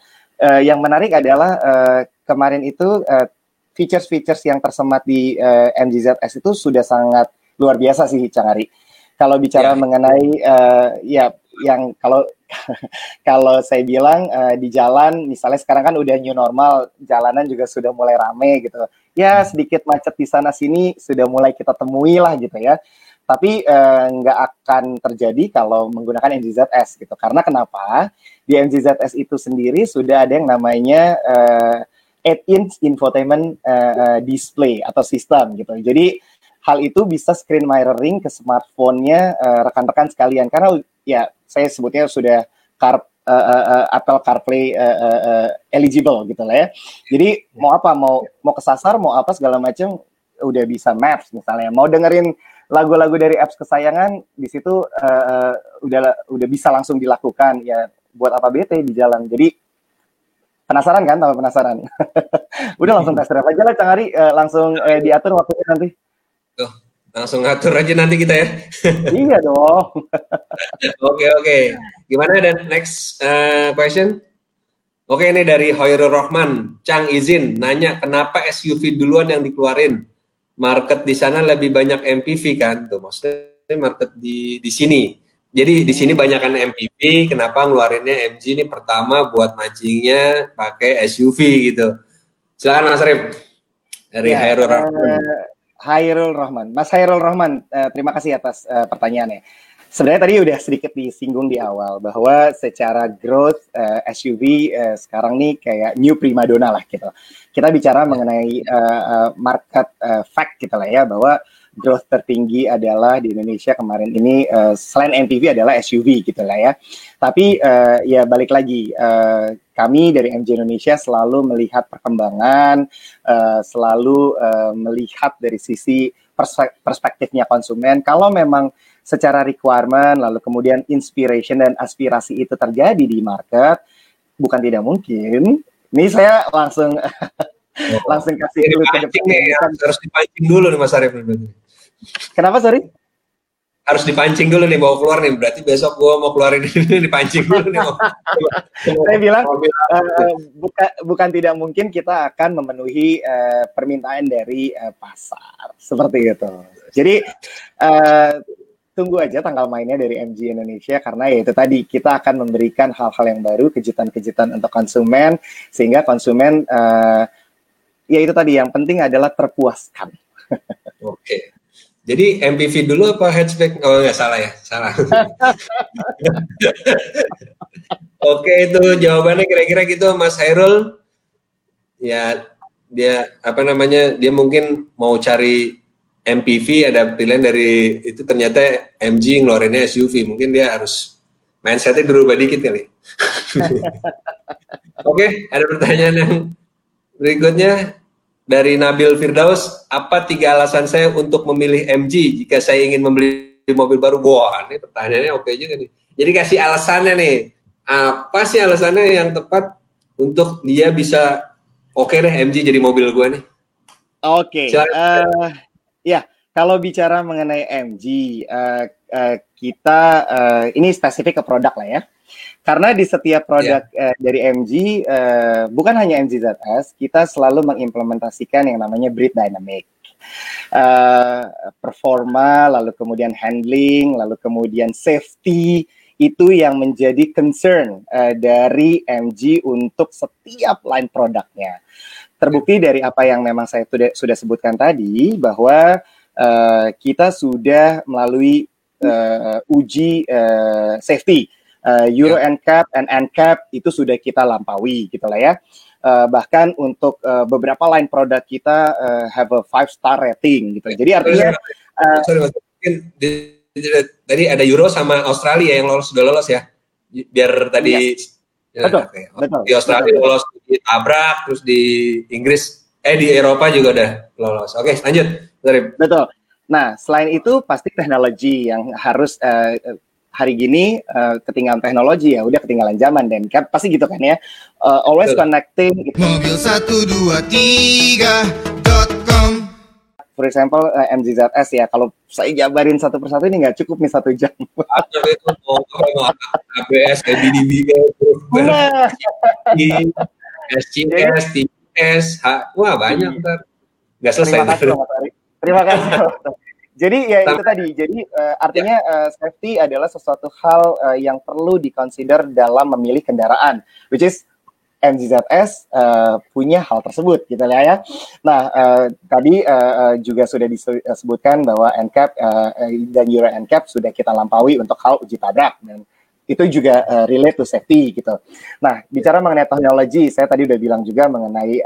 Yang menarik adalah kemarin itu features-features yang tersemat di MG ZS itu sudah sangat luar biasa sih, Chang Ari. Kalau bicara mengenai yang kalau saya bilang di jalan, misalnya sekarang kan udah new normal, jalanan juga sudah mulai rame gitu. Ya sedikit macet di sana sini sudah mulai kita temui lah gitu ya. Tapi nggak akan terjadi kalau menggunakan MG ZS gitu. Karena kenapa? Di MG ZS itu sendiri sudah ada yang namanya 8-inch infotainment display atau sistem gitu. Jadi hal itu bisa screen mirroring ke smartphone-nya rekan-rekan sekalian. Karena ya saya sebutnya sudah Apple CarPlay eligible gitu lah ya. Jadi mau apa? Mau kesasar, mau apa segala macam udah bisa maps misalnya. Mau dengerin lagu-lagu dari apps kesayangan di situ udah bisa langsung dilakukan ya, buat apa bete di jalan. Jadi penasaran kan, tambah penasaran. Udah langsung test drive aja lah Chang Ari, langsung diatur waktunya nanti. Tuh, langsung atur aja nanti kita ya. Iya dong. Oke. Gimana dan next question? Oke, ini dari Hoirul Rahman. Chang izin nanya kenapa SUV duluan yang dikeluarin? Market di sana lebih banyak MPV kan, tuh maksudnya market di sini. Jadi di sini banyakkan MPV, kenapa ngeluarinnya MG ini pertama buat mancingnya pakai SUV gitu. Silakan Mas Arief dari Hairul Rahman. Mas Hairul Rahman, terima kasih atas pertanyaannya. Sebenarnya tadi udah sedikit disinggung di awal bahwa secara growth SUV sekarang nih kayak new primadona lah gitu. Kita bicara mengenai market fact gitu lah ya, bahwa growth tertinggi adalah di Indonesia kemarin ini selain MPV adalah SUV gitu lah ya. Tapi ya balik lagi, kami dari MG Indonesia selalu melihat perkembangan, selalu melihat dari sisi perspektifnya konsumen. Kalau memang secara requirement, lalu kemudian inspiration dan aspirasi itu terjadi di market, bukan tidak mungkin. Ini saya langsung kasih dulu ke depan. Ya, harus dipancing dulu nih Mas Arief. Kenapa sorry? Harus dipancing dulu nih, bawa keluar nih. Berarti besok gue mau keluarin ini dipancing dulu nih. Saya bilang bukan tidak mungkin kita akan memenuhi permintaan dari pasar seperti itu. Jadi tunggu aja tanggal mainnya dari MG Indonesia, karena ya itu tadi kita akan memberikan hal-hal yang baru, kejutan-kejutan untuk konsumen, sehingga konsumen ya itu tadi yang penting adalah terpuaskan. Oke. Jadi MPV dulu apa hatchback? Oh enggak, salah. Oke, itu jawabannya kira-kira gitu Mas Hairul. Ya dia dia mungkin mau cari MPV, ada pilihan dari itu ternyata MG ngeluarinnya SUV, mungkin dia harus mindsetnya berubah dikit kali. Oke, ada pertanyaan yang berikutnya dari Nabil Firdaus. Apa 3 alasan saya untuk memilih MG jika saya ingin membeli mobil baru? Wah, ini pertanyaannya oke juga nih. Jadi kasih alasannya nih, apa sih alasannya yang tepat untuk dia bisa oke deh MG jadi mobil gue nih. Oke. Ya, kalau bicara mengenai MG, kita ini spesifik ke produk lah ya. Karena di setiap produk dari MG, bukan hanya MG ZS, kita selalu mengimplementasikan yang namanya breed dynamic. Performa, lalu kemudian handling, lalu kemudian safety, itu yang menjadi concern dari MG untuk setiap line produknya. Terbukti dari apa yang memang saya sudah sebutkan tadi, bahwa kita sudah melalui uji safety. Euro NCAP and NCAP itu sudah kita lampaui, gitu lah ya. Bahkan untuk beberapa line produk kita have a 5-star rating, gitu. Jadi artinya... Tadi ada Euro sama Australia yang sudah lolos ya, biar tadi betul, di Australia betul. Lolos, ditabrak, terus di Inggris, di Eropa juga udah lolos. Oke, lanjut. Betul. Nah, selain itu pasti teknologi yang harus hari gini ketinggalan teknologi, ya udah ketinggalan zaman, dan kan pasti gitu kan ya, always betul. Connecting. Gitu. mobil123.com For example, MG ZS ya, kalau saya jabarin satu persatu ini nggak cukup nih 1 jam. ABS, ABDB, SCS, TS, wah banyak ntar. Nggak selesai. Terima kasih. Jadi ya itu tadi, jadi artinya safety adalah sesuatu hal yang perlu diconsider dalam memilih kendaraan, which is MG ZS punya hal tersebut, gitu lah ya. Nah, tadi juga sudah disebutkan bahwa NCAP dan Euro NCAP sudah kita lampaui untuk hal uji tabrak, dan itu juga relate to safety, gitu. Nah, bicara mengenai teknologi, saya tadi udah bilang juga mengenai,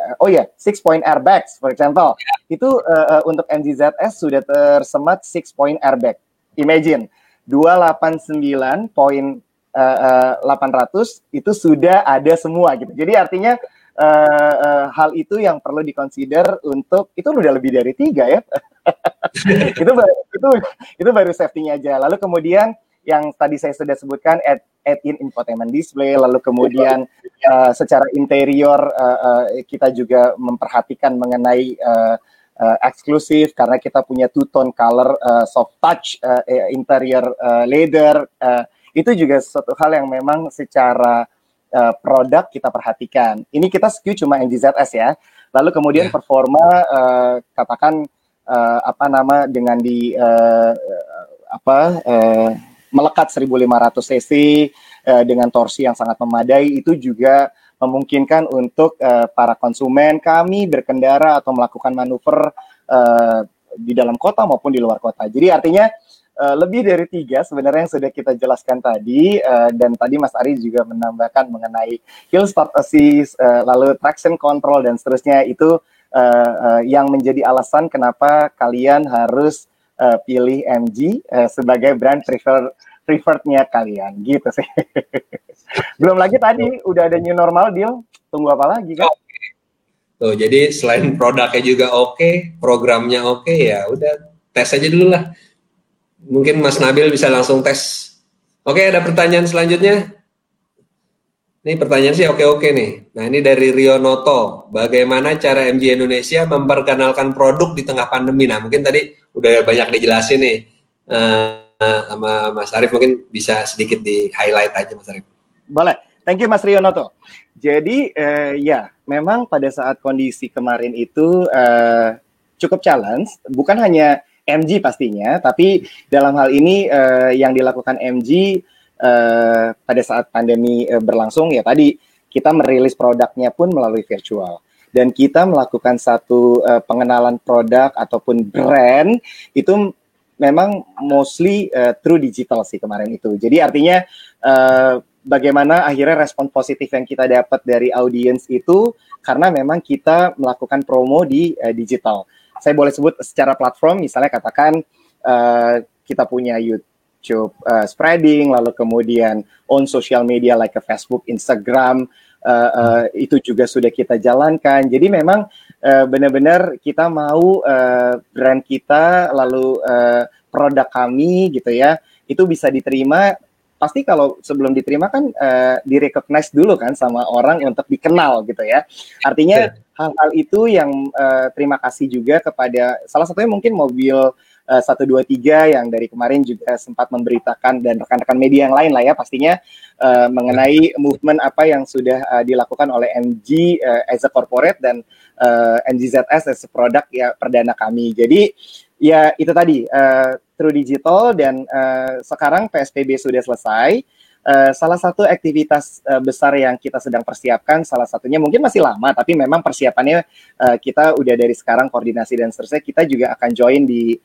6-point airbags, for example. Itu untuk MG ZS sudah tersemat 6-point airbag. Imagine, 289.800 itu sudah ada semua gitu. Jadi artinya hal itu yang perlu dikonsider untuk itu udah lebih dari 3 ya. itu baru safety-nya aja. Lalu kemudian yang tadi saya sudah sebutkan add-in infotainment display, lalu kemudian secara interior kita juga memperhatikan mengenai eksklusif karena kita punya two-tone color soft touch interior leather. Itu juga suatu hal yang memang secara produk kita perhatikan. Ini kita SKU cuma MG ZS ya. Lalu kemudian performa katakan dengan di melekat 1500 cc dengan torsi yang sangat memadai, itu juga memungkinkan untuk para konsumen kami berkendara atau melakukan manuver di dalam kota maupun di luar kota. Jadi artinya lebih dari 3 sebenarnya yang sudah kita jelaskan tadi, dan tadi Mas Ari juga menambahkan mengenai hill start assist, lalu traction control dan seterusnya. Itu yang menjadi alasan kenapa kalian harus pilih MG sebagai brand preferrednya kalian gitu sih. Belum lagi tadi udah ada new normal deal, tunggu apa lagi kan? Tuh, jadi selain produknya juga oke, programnya oke, ya udah tes aja dulu lah. Mungkin Mas Nabil bisa langsung tes. Oke, ada pertanyaan selanjutnya. Ini pertanyaan sih oke-oke nih. Nah, ini dari Rio Noto. Bagaimana cara MG Indonesia memperkenalkan produk di tengah pandemi? Nah, mungkin tadi udah banyak dijelasin nih sama Mas Arief. Mungkin bisa sedikit di-highlight aja, Mas Arief. Boleh. Thank you, Mas Rio Noto. Jadi, memang pada saat kondisi kemarin itu cukup challenge. Bukan hanya MG pastinya, tapi dalam hal ini yang dilakukan MG pada saat pandemi berlangsung, ya tadi kita merilis produknya pun melalui virtual, dan kita melakukan satu pengenalan produk ataupun brand itu memang mostly through digital sih kemarin itu. Jadi artinya bagaimana akhirnya respon positif yang kita dapat dari audiens itu, karena memang kita melakukan promo di digital. Saya boleh sebut secara platform, misalnya katakan kita punya YouTube spreading, lalu kemudian on social media like Facebook, Instagram, itu juga sudah kita jalankan. Jadi memang benar-benar kita mau brand kita, lalu produk kami gitu ya, itu bisa diterima. Pasti kalau sebelum diterima kan direcognize dulu kan sama orang untuk dikenal gitu ya. Artinya hal-hal itu yang terima kasih juga kepada salah satunya mungkin mobil 123 yang dari kemarin juga sempat memberitakan, dan rekan-rekan media yang lain lah ya pastinya mengenai movement apa yang sudah dilakukan oleh MG as a corporate dan MG ZS as a product ya perdana kami. Jadi ya itu tadi, True Digital dan sekarang PSBB sudah selesai. Salah satu aktivitas besar yang kita sedang persiapkan, salah satunya mungkin masih lama, tapi memang persiapannya kita udah dari sekarang koordinasi dan seterusnya, kita juga akan join di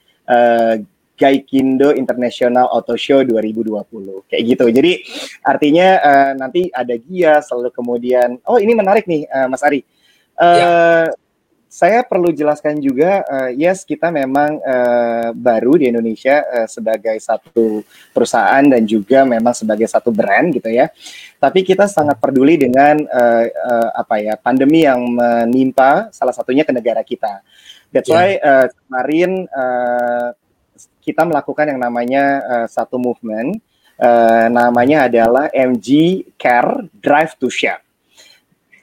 Gaikindo International Auto Show 2020, kayak gitu. Jadi artinya nanti ada Gias, lalu kemudian, oh ini menarik nih Mas Ari, ya. Saya perlu jelaskan juga, yes kita memang baru di Indonesia sebagai satu perusahaan dan juga memang sebagai satu brand gitu ya. Tapi kita sangat peduli dengan pandemi yang menimpa salah satunya ke negara kita. That's why kemarin kita melakukan yang namanya satu movement, namanya adalah MG Care Drive to Share.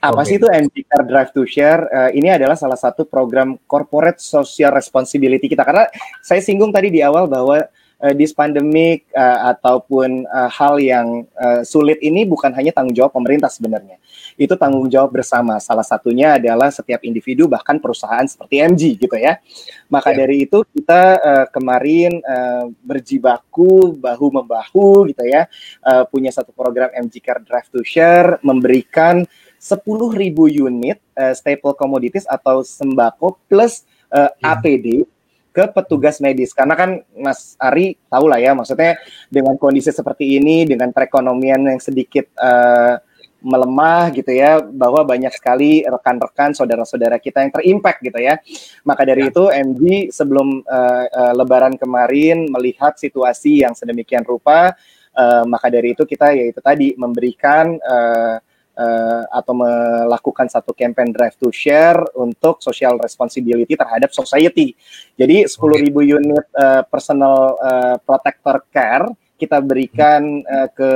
Apa sih itu MG Care Drive to Share? Ini adalah salah satu program corporate social responsibility kita. Karena saya singgung tadi di awal bahwa this pandemic ataupun hal yang sulit ini bukan hanya tanggung jawab pemerintah sebenarnya. Itu tanggung jawab bersama. Salah satunya adalah setiap individu bahkan perusahaan seperti MG gitu ya. Maka dari itu kita kemarin berjibaku bahu-membahu gitu ya. Punya satu program MG Care Drive to Share memberikan 10.000 unit staple commodities atau sembako plus APD ke petugas medis. Karena kan Mas Ari tahu lah ya, maksudnya dengan kondisi seperti ini, dengan perekonomian yang sedikit melemah gitu ya, bahwa banyak sekali rekan-rekan, saudara-saudara kita yang terimpact gitu ya. Maka dari itu MG sebelum Lebaran kemarin melihat situasi yang sedemikian rupa, maka dari itu kita yaitu tadi memberikan atau melakukan satu campaign drive to share untuk social responsibility terhadap society. Jadi 10.000 unit personal protector care kita berikan ke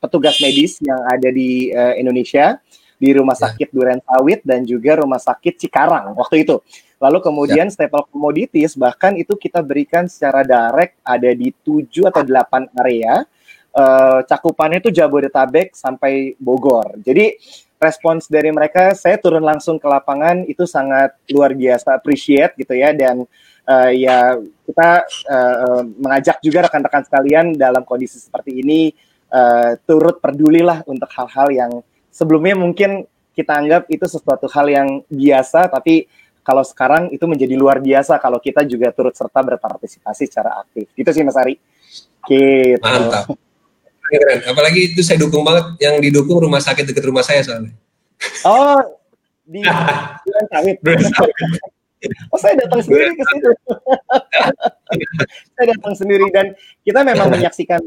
petugas medis yang ada di Indonesia, di Rumah Sakit Duren Sawit dan juga Rumah Sakit Cikarang waktu itu. Lalu kemudian staple commodities bahkan itu kita berikan secara direct ada di 7 atau 8 area. Cakupannya itu Jabodetabek sampai Bogor. Jadi respons dari mereka, saya turun langsung ke lapangan itu sangat luar biasa, appreciate gitu ya. Dan ya kita mengajak juga rekan-rekan sekalian dalam kondisi seperti ini turut pedulilah untuk hal-hal yang sebelumnya mungkin kita anggap itu sesuatu hal yang biasa, tapi kalau sekarang itu menjadi luar biasa kalau kita juga turut serta berpartisipasi secara aktif. Itu sih Mas Ari. Gitu. Mantap. Keren. Apalagi itu saya dukung banget, yang didukung rumah sakit dekat rumah saya soalnya. Oh, di Duren Sawit. Oh, saya datang sendiri ke situ. Saya datang sendiri dan kita memang menyaksikan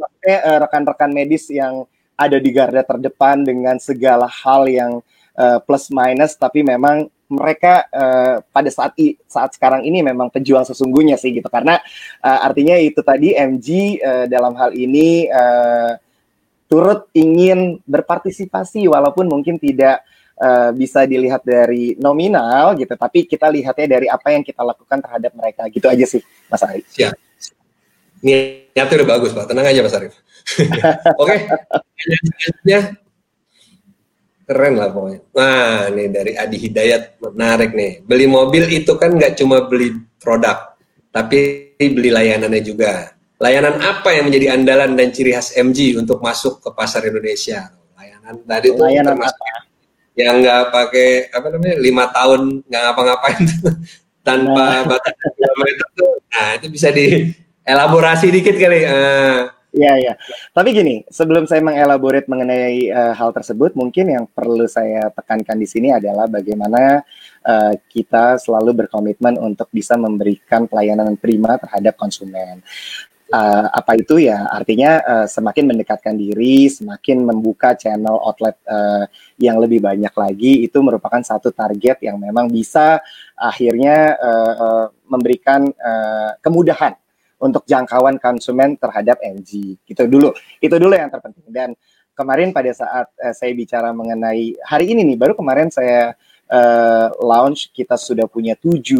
rekan-rekan medis yang ada di garda terdepan dengan segala hal yang plus minus, tapi memang mereka pada saat sekarang ini memang pejuang sesungguhnya sih gitu, karena artinya itu tadi MG dalam hal ini turut ingin berpartisipasi walaupun mungkin tidak bisa dilihat dari nominal gitu, tapi kita lihatnya dari apa yang kita lakukan terhadap mereka gitu aja sih Mas Ari. Siap. Niatnya udah bagus Pak, tenang aja Mas Arief. Oke. Keren lah pokoknya. Nah, ini dari Adi Hidayat, menarik nih. Beli mobil itu kan nggak cuma beli produk, tapi beli layanannya juga. Layanan apa yang menjadi andalan dan ciri khas MG untuk masuk ke pasar Indonesia? Layanan tadi itu termasuk yang nggak pakai 5 tahun nggak ngapa-ngapain tanpa batasan kilometer tuh. Nah, itu bisa dielaborasi dikit kali. Ya. Tapi gini, sebelum saya mengelaborate mengenai hal tersebut, mungkin yang perlu saya tekankan di sini adalah bagaimana kita selalu berkomitmen untuk bisa memberikan pelayanan prima terhadap konsumen. Apa itu ya? Artinya semakin mendekatkan diri, semakin membuka channel outlet yang lebih banyak lagi, itu merupakan satu target yang memang bisa akhirnya memberikan kemudahan untuk jangkauan konsumen terhadap MG, gitu dulu. Itu dulu yang terpenting. Dan kemarin pada saat saya bicara mengenai hari ini nih, baru kemarin saya launch, kita sudah punya 7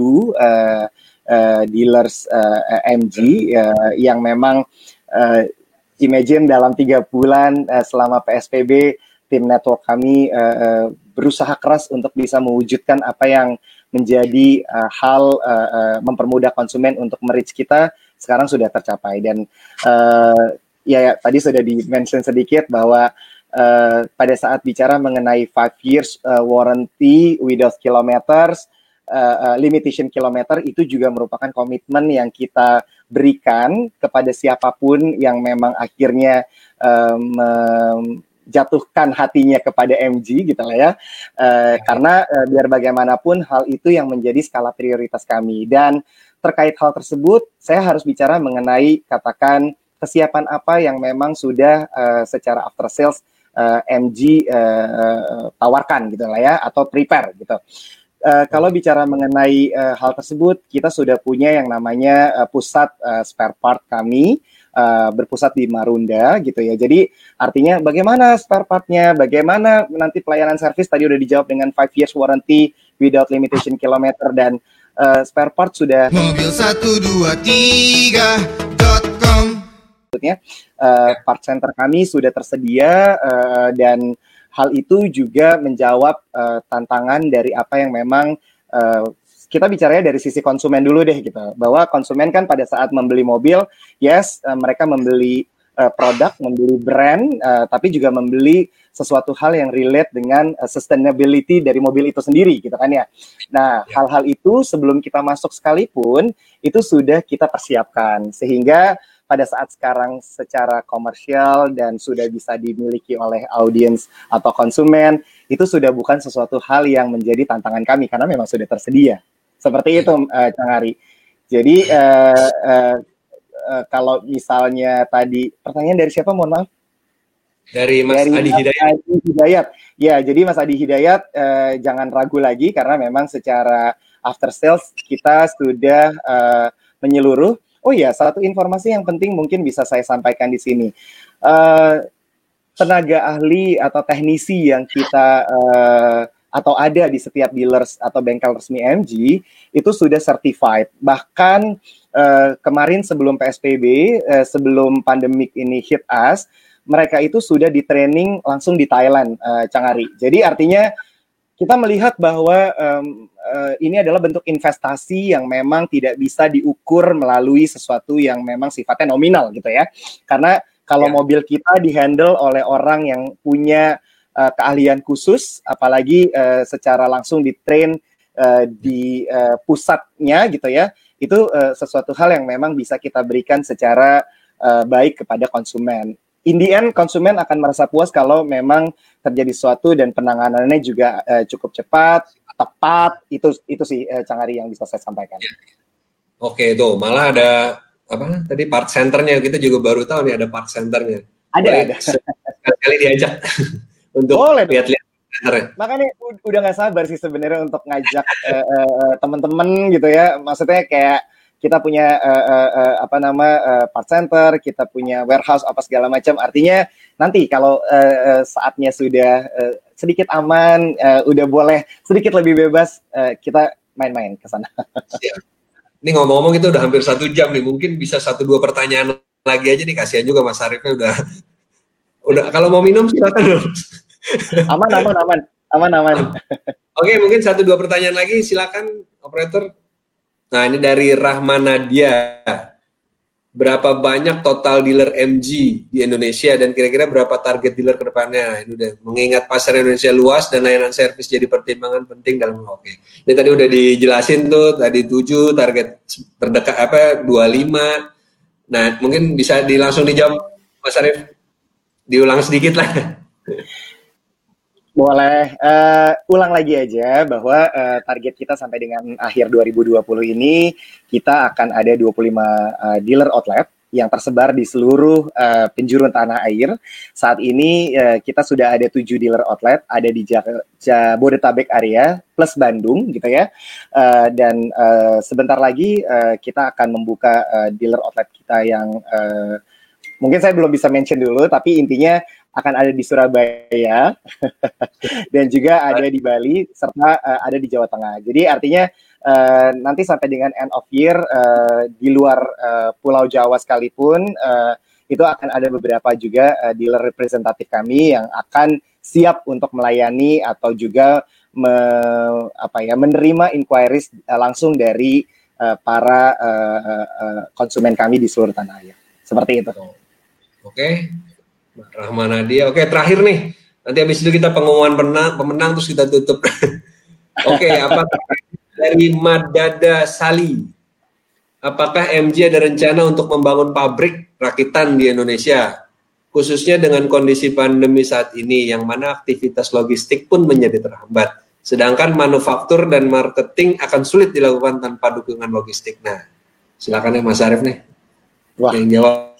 dealers MG yang memang imagine dalam 3 bulan selama PSBB, tim network kami berusaha keras untuk bisa mewujudkan apa yang menjadi hal mempermudah konsumen untuk merich kita sekarang sudah tercapai. Dan ya tadi sudah di-mention sedikit bahwa pada saat bicara mengenai 5 years warranty without kilometers, limitation kilometer itu juga merupakan komitmen yang kita berikan kepada siapapun yang memang akhirnya jatuhkan hatinya kepada MG gitu lah ya, karena biar bagaimanapun hal itu yang menjadi skala prioritas kami. Dan terkait hal tersebut saya harus bicara mengenai katakan kesiapan apa yang memang sudah secara after sales MG tawarkan gitu lah ya, atau prepare gitu. Kalau bicara mengenai hal tersebut, kita sudah punya yang namanya pusat spare part kami berpusat di Marunda gitu ya. Jadi artinya bagaimana spare partnya, bagaimana nanti pelayanan servis tadi udah dijawab dengan 5 years warranty without limitation kilometer, dan spare part sudah mobil123.com. Maksudnya part center kami sudah tersedia dan hal itu juga menjawab tantangan dari apa yang memang kita bicaranya dari sisi konsumen dulu deh gitu. Bahwa konsumen kan pada saat membeli mobil, yes mereka membeli produk, membeli brand, tapi juga membeli sesuatu hal yang relate dengan sustainability dari mobil itu sendiri gitu kan ya. Nah, hal-hal itu sebelum kita masuk sekalipun itu sudah kita persiapkan, sehingga pada saat sekarang secara komersial dan sudah bisa dimiliki oleh audiens atau konsumen, itu sudah bukan sesuatu hal yang menjadi tantangan kami karena memang sudah tersedia. Seperti itu, Chang Ari. Jadi, kalau misalnya tadi, pertanyaan dari siapa, mohon maaf? Dari Mas Adi Hidayat. Ya, jadi Mas Adi Hidayat, jangan ragu lagi karena memang secara after sales kita sudah menyeluruh. Oh iya, satu informasi yang penting mungkin bisa saya sampaikan di sini. Tenaga ahli atau teknisi yang kita atau ada di setiap dealers atau bengkel resmi MG itu sudah certified. Bahkan kemarin sebelum PSBB, sebelum pandemik ini hit us, mereka itu sudah di training langsung di Thailand, Chang Ari. Jadi artinya kita melihat bahwa ini adalah bentuk investasi yang memang tidak bisa diukur melalui sesuatu yang memang sifatnya nominal gitu ya. Karena kalau mobil kita dihandle oleh orang yang punya keahlian khusus, apalagi secara langsung ditrain di pusatnya gitu ya, itu sesuatu hal yang memang bisa kita berikan secara baik kepada konsumen. In the end, konsumen akan merasa puas kalau memang terjadi sesuatu dan penanganannya juga cukup cepat, tepat. Itu sih Chang Ari yang bisa saya sampaikan. Ya. Oke, tuh malah ada apa tadi part centernya, kita juga baru tahu nih ada part centernya. Ada. Sekali diajak untuk lihat-lihat. Makanya udah nggak sabar sih sebenarnya untuk ngajak teman-teman gitu ya. Maksudnya kayak kita punya part center, kita punya warehouse apa segala macam. Artinya nanti kalau saatnya sudah sedikit aman, udah boleh sedikit lebih bebas, kita main-main ke sana. Ini ngomong-ngomong itu udah hampir 1 jam nih, mungkin bisa 1-2 pertanyaan lagi aja nih, kasihan juga Mas Ariefnya udah kalau mau minum silakan. Aman. Oke, mungkin 1-2 pertanyaan lagi, silakan operator. Nah, ini dari Rahman Nadia. Berapa banyak total dealer MG di Indonesia dan kira-kira berapa target dealer ke depannya? Ini udah mengingat pasar Indonesia luas dan layanan servis jadi pertimbangan penting dalam oke. Ini tadi udah dijelasin tuh, tadi 7 target terdekat 25. Nah, mungkin bisa langsung dijawab Mas Arief. Diulang sedikit lah. Boleh, ulang lagi aja bahwa target kita sampai dengan akhir 2020 ini kita akan ada 25 dealer outlet yang tersebar di seluruh penjuru tanah air. Saat ini kita sudah ada 7 dealer outlet, ada di Jabodetabek area plus Bandung gitu ya. Dan sebentar lagi kita akan membuka dealer outlet kita yang mungkin saya belum bisa mention dulu, tapi intinya akan ada di Surabaya dan juga ada di Bali serta ada di Jawa Tengah. Jadi artinya nanti sampai dengan end of year di luar Pulau Jawa sekalipun itu akan ada beberapa juga dealer representatif kami yang akan siap untuk melayani atau juga menerima inquiries langsung dari para konsumen kami di seluruh tanah air. Seperti itu. Oke. Rahman Nadia. Oke, terakhir nih. Nanti habis itu kita pengumuman pemenang terus kita tutup. Oke, apa dari Madada Sali? Apakah MG ada rencana untuk membangun pabrik rakitan di Indonesia? Khususnya dengan kondisi pandemi saat ini, yang mana aktivitas logistik pun menjadi terhambat. Sedangkan manufaktur dan marketing akan sulit dilakukan tanpa dukungan logistik. Nah, silakan ya Mas Arief nih. Wah, yang jawab.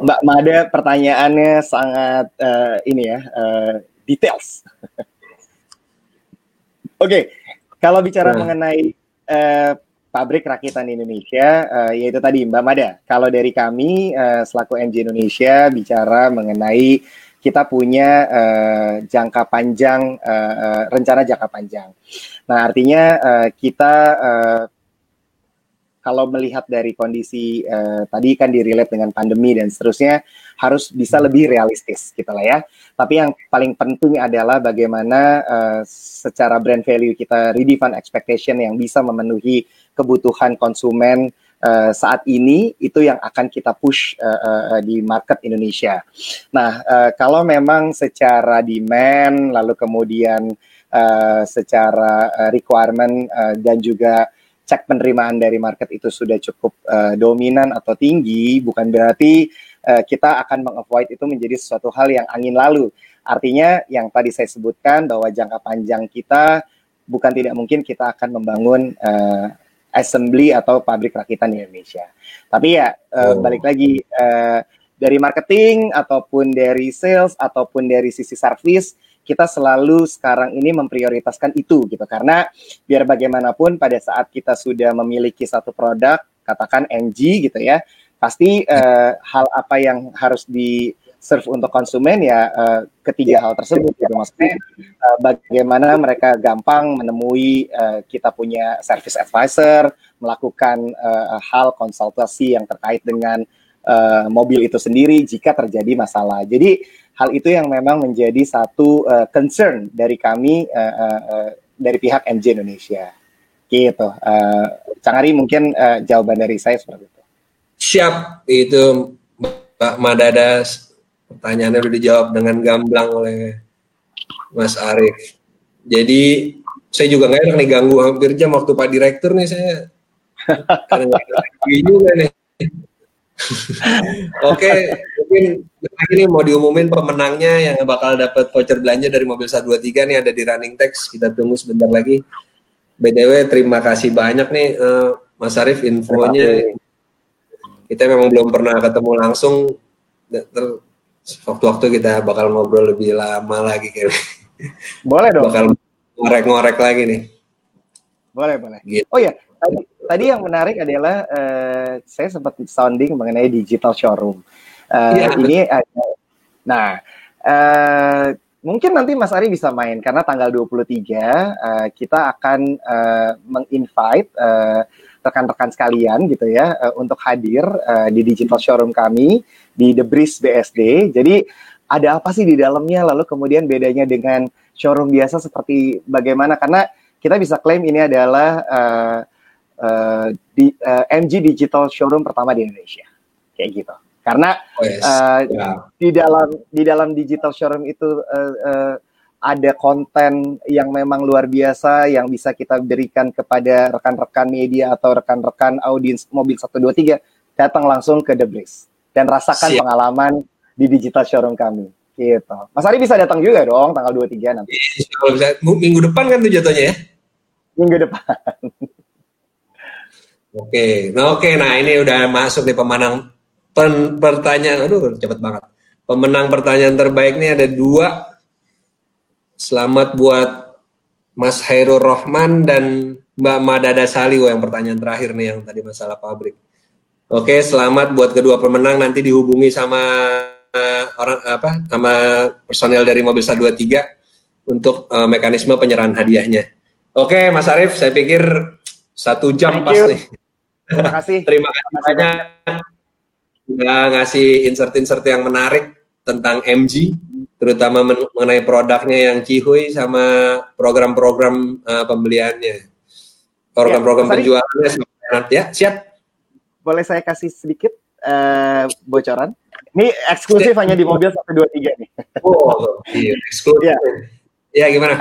Mbak Mada pertanyaannya sangat details. Oke, kalau bicara mengenai pabrik rakitan Indonesia, yaitu tadi Mbak Mada. Kalau dari kami selaku MG Indonesia bicara mengenai kita punya rencana jangka panjang. Nah, artinya kita kalau melihat dari kondisi tadi kan direlate dengan pandemi dan seterusnya, harus bisa lebih realistis gitu lah ya. Tapi yang paling penting adalah bagaimana secara brand value kita redefine expectation yang bisa memenuhi kebutuhan konsumen saat ini, itu yang akan kita push di market Indonesia. Nah, kalau memang secara demand, lalu kemudian secara requirement dan juga cek penerimaan dari market itu sudah cukup dominan atau tinggi, bukan berarti kita akan meng-avoid itu menjadi sesuatu hal yang angin lalu. Artinya yang tadi saya sebutkan bahwa jangka panjang kita, bukan tidak mungkin kita akan membangun assembly atau pabrik rakitan di Indonesia. Tapi ya balik lagi dari marketing ataupun dari sales ataupun dari sisi service, kita selalu sekarang ini memprioritaskan itu gitu, karena biar bagaimanapun pada saat kita sudah memiliki satu produk, katakan MG gitu ya, pasti hal apa yang harus di serve untuk konsumen ya ketiga hal tersebut gitu, maksudnya bagaimana mereka gampang menemui kita punya service advisor, melakukan hal konsultasi yang terkait dengan mobil itu sendiri jika terjadi masalah. Jadi hal itu yang memang menjadi satu concern dari kami dari pihak MG Indonesia. Gitu. Chang Ari mungkin jawaban dari saya seperti itu. Siap, itu Mbak Madada, pertanyaannya sudah dijawab dengan gamblang oleh Mas Arief. Jadi saya juga nggak enak nih ganggu hampir jam waktu Pak Direktur nih saya. Juga nih. Oke, mungkin ini mau diumumin pemenangnya yang bakal dapat voucher belanja dari mobil 123 nih, ada di running text, kita tunggu sebentar lagi. BTW terima kasih banyak nih Mas Arief infonya. Kita memang belum pernah ketemu langsung, waktu-waktu kita bakal ngobrol lebih lama lagi kayaknya. Boleh dong. Bakal ngorek-ngorek lagi nih. Boleh. Gitu. Oh ya. Tadi yang menarik adalah saya sempat sounding mengenai digital showroom. Mungkin nanti Mas Ari bisa main karena tanggal 23 kita akan menginvite rekan-rekan sekalian gitu ya untuk hadir di digital showroom kami di The Breeze BSD. Jadi ada apa sih di dalamnya, lalu kemudian bedanya dengan showroom biasa seperti bagaimana, karena kita bisa klaim ini adalah MG Digital Showroom pertama di Indonesia, kayak gitu. Karena di dalam digital showroom itu ada konten yang memang luar biasa yang bisa kita berikan kepada rekan-rekan media atau rekan-rekan audiens mobil 123. Datang langsung ke The Breeze dan rasakan pengalaman di digital showroom kami. Gitu. Mas Ari bisa datang juga dong tanggal 23 nanti. Kalau bisa minggu depan kan tuh jatuhnya ya? Minggu depan. Oke. Nah ini udah masuk nih pemenang pertanyaan. Aduh, cepet banget. Pemenang pertanyaan terbaik nih ada 2. Selamat buat Mas Hairul Rohman dan Mbak Madada Sali, yang pertanyaan terakhir nih yang tadi masalah pabrik. Oke, selamat buat kedua pemenang. Nanti dihubungi sama sama personel dari Mobil 123 untuk mekanisme penyerahan hadiahnya. Oke, Mas Arief, saya pikir 1 jam pas nih. Terima kasih. Terima kasih banyak. Udah ngasih insert-insert yang menarik tentang MG. terutama mengenai produknya yang cihuy sama program-program pembeliannya, program-program penjualannya. Ya, siap. Boleh saya kasih sedikit bocoran? Ini eksklusif hanya di mobil 123 nih. Oh, iya, eksklusif. Ya, gimana?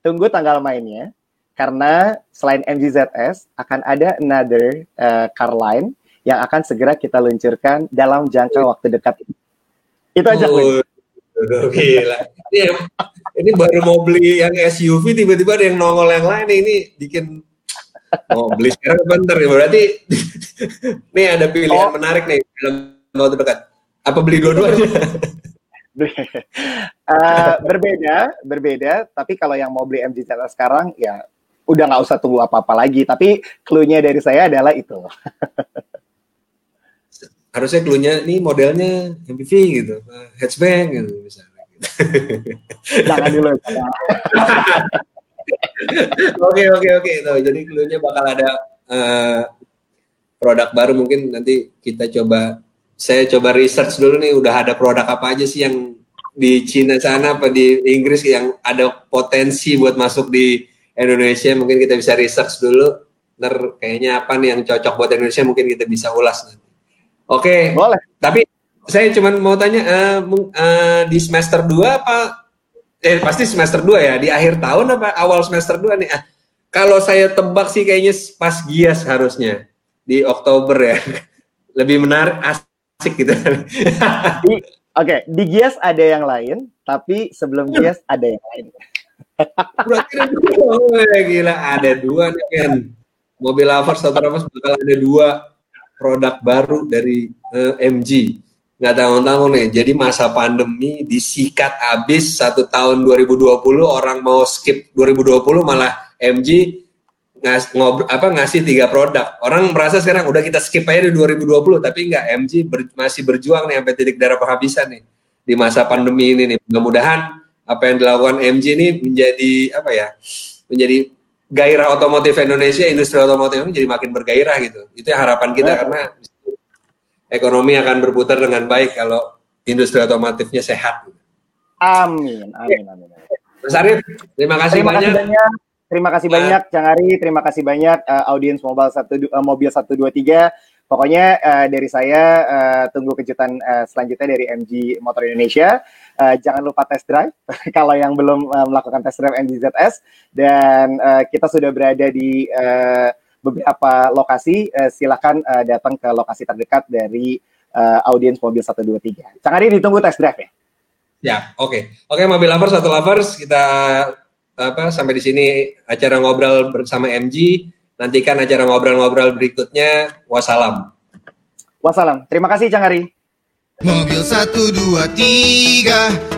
Tunggu tanggal mainnya, karena selain MG ZS akan ada another car line yang akan segera kita luncurkan dalam jangka waktu dekat ini. Itu aja. Gila. Ini baru mau beli yang SUV tiba-tiba ada yang nongol yang lain. Ini bikin mau beli sekarang bentar ya. Berarti nih ada pilihan menarik nih dalam waktu dekat. Apa beli dua-duanya? Berbeda. Tapi kalau yang mau beli MG ZS sekarang ya udah nggak usah tunggu apa-apa lagi. Tapi cluenya dari saya adalah itu. Harusnya cluenya nih modelnya MPV gitu, hatchback gitu misalnya. Jangan dulu. Oke. Jadi cluenya bakal ada produk baru, mungkin nanti kita coba. Saya coba research dulu nih, udah ada produk apa aja sih yang di Cina sana apa di Inggris yang ada potensi buat masuk di Indonesia. Mungkin kita bisa research dulu. Ntar kayaknya apa nih yang cocok buat Indonesia, mungkin kita bisa ulas nanti. Oke, boleh. Tapi saya cuma mau tanya, di semester 2 apa? Pasti semester 2 ya, di akhir tahun apa awal semester 2 nih? Kalau saya tebak sih kayaknya pas Gias harusnya, di Oktober ya. Lebih menarik, asik gitu. Oke, di Gias ada yang lain, tapi sebelum Gias ada yang lain. Berarti ada dua, gila. Ada dua nih kan. Mobil lovers, satu lovers bakal ada dua produk baru dari MG. Nggak tanggung-tanggung nih, jadi masa pandemi disikat abis. 1 tahun 2020 orang mau skip 2020, malah MG ngasih 3 produk. Orang merasa sekarang udah kita skip aja di 2020, tapi nggak, MG masih berjuang nih sampai titik darah penghabisan nih di masa pandemi ini nih. Mudah-mudahan apa yang dilakukan MG ini menjadi gairah otomotif Indonesia, industri otomotif ini jadi makin bergairah gitu. Itu harapan kita, karena ekonomi akan berputar dengan baik kalau industri otomotifnya sehat. Amin. Mas Arief, terima kasih banyak. Terima kasih banyak, Chang Ari. Terima kasih banyak audiens mobil 123. Pokoknya dari saya tunggu kejutan selanjutnya dari MG Motor Indonesia. Jangan lupa test drive kalau yang belum melakukan test drive MG ZS. Dan kita sudah berada di beberapa lokasi. Silakan datang ke lokasi terdekat dari audiens Mobil 123. Chang Ari, ditunggu test drive ya? Ya, oke, Mobil Lovers, 1 Lovers. Kita sampai di sini acara ngobrol bersama MG. Nantikan acara ngobrol-ngobrol berikutnya. Wassalam. Terima kasih, Chang Ari. Mobil 123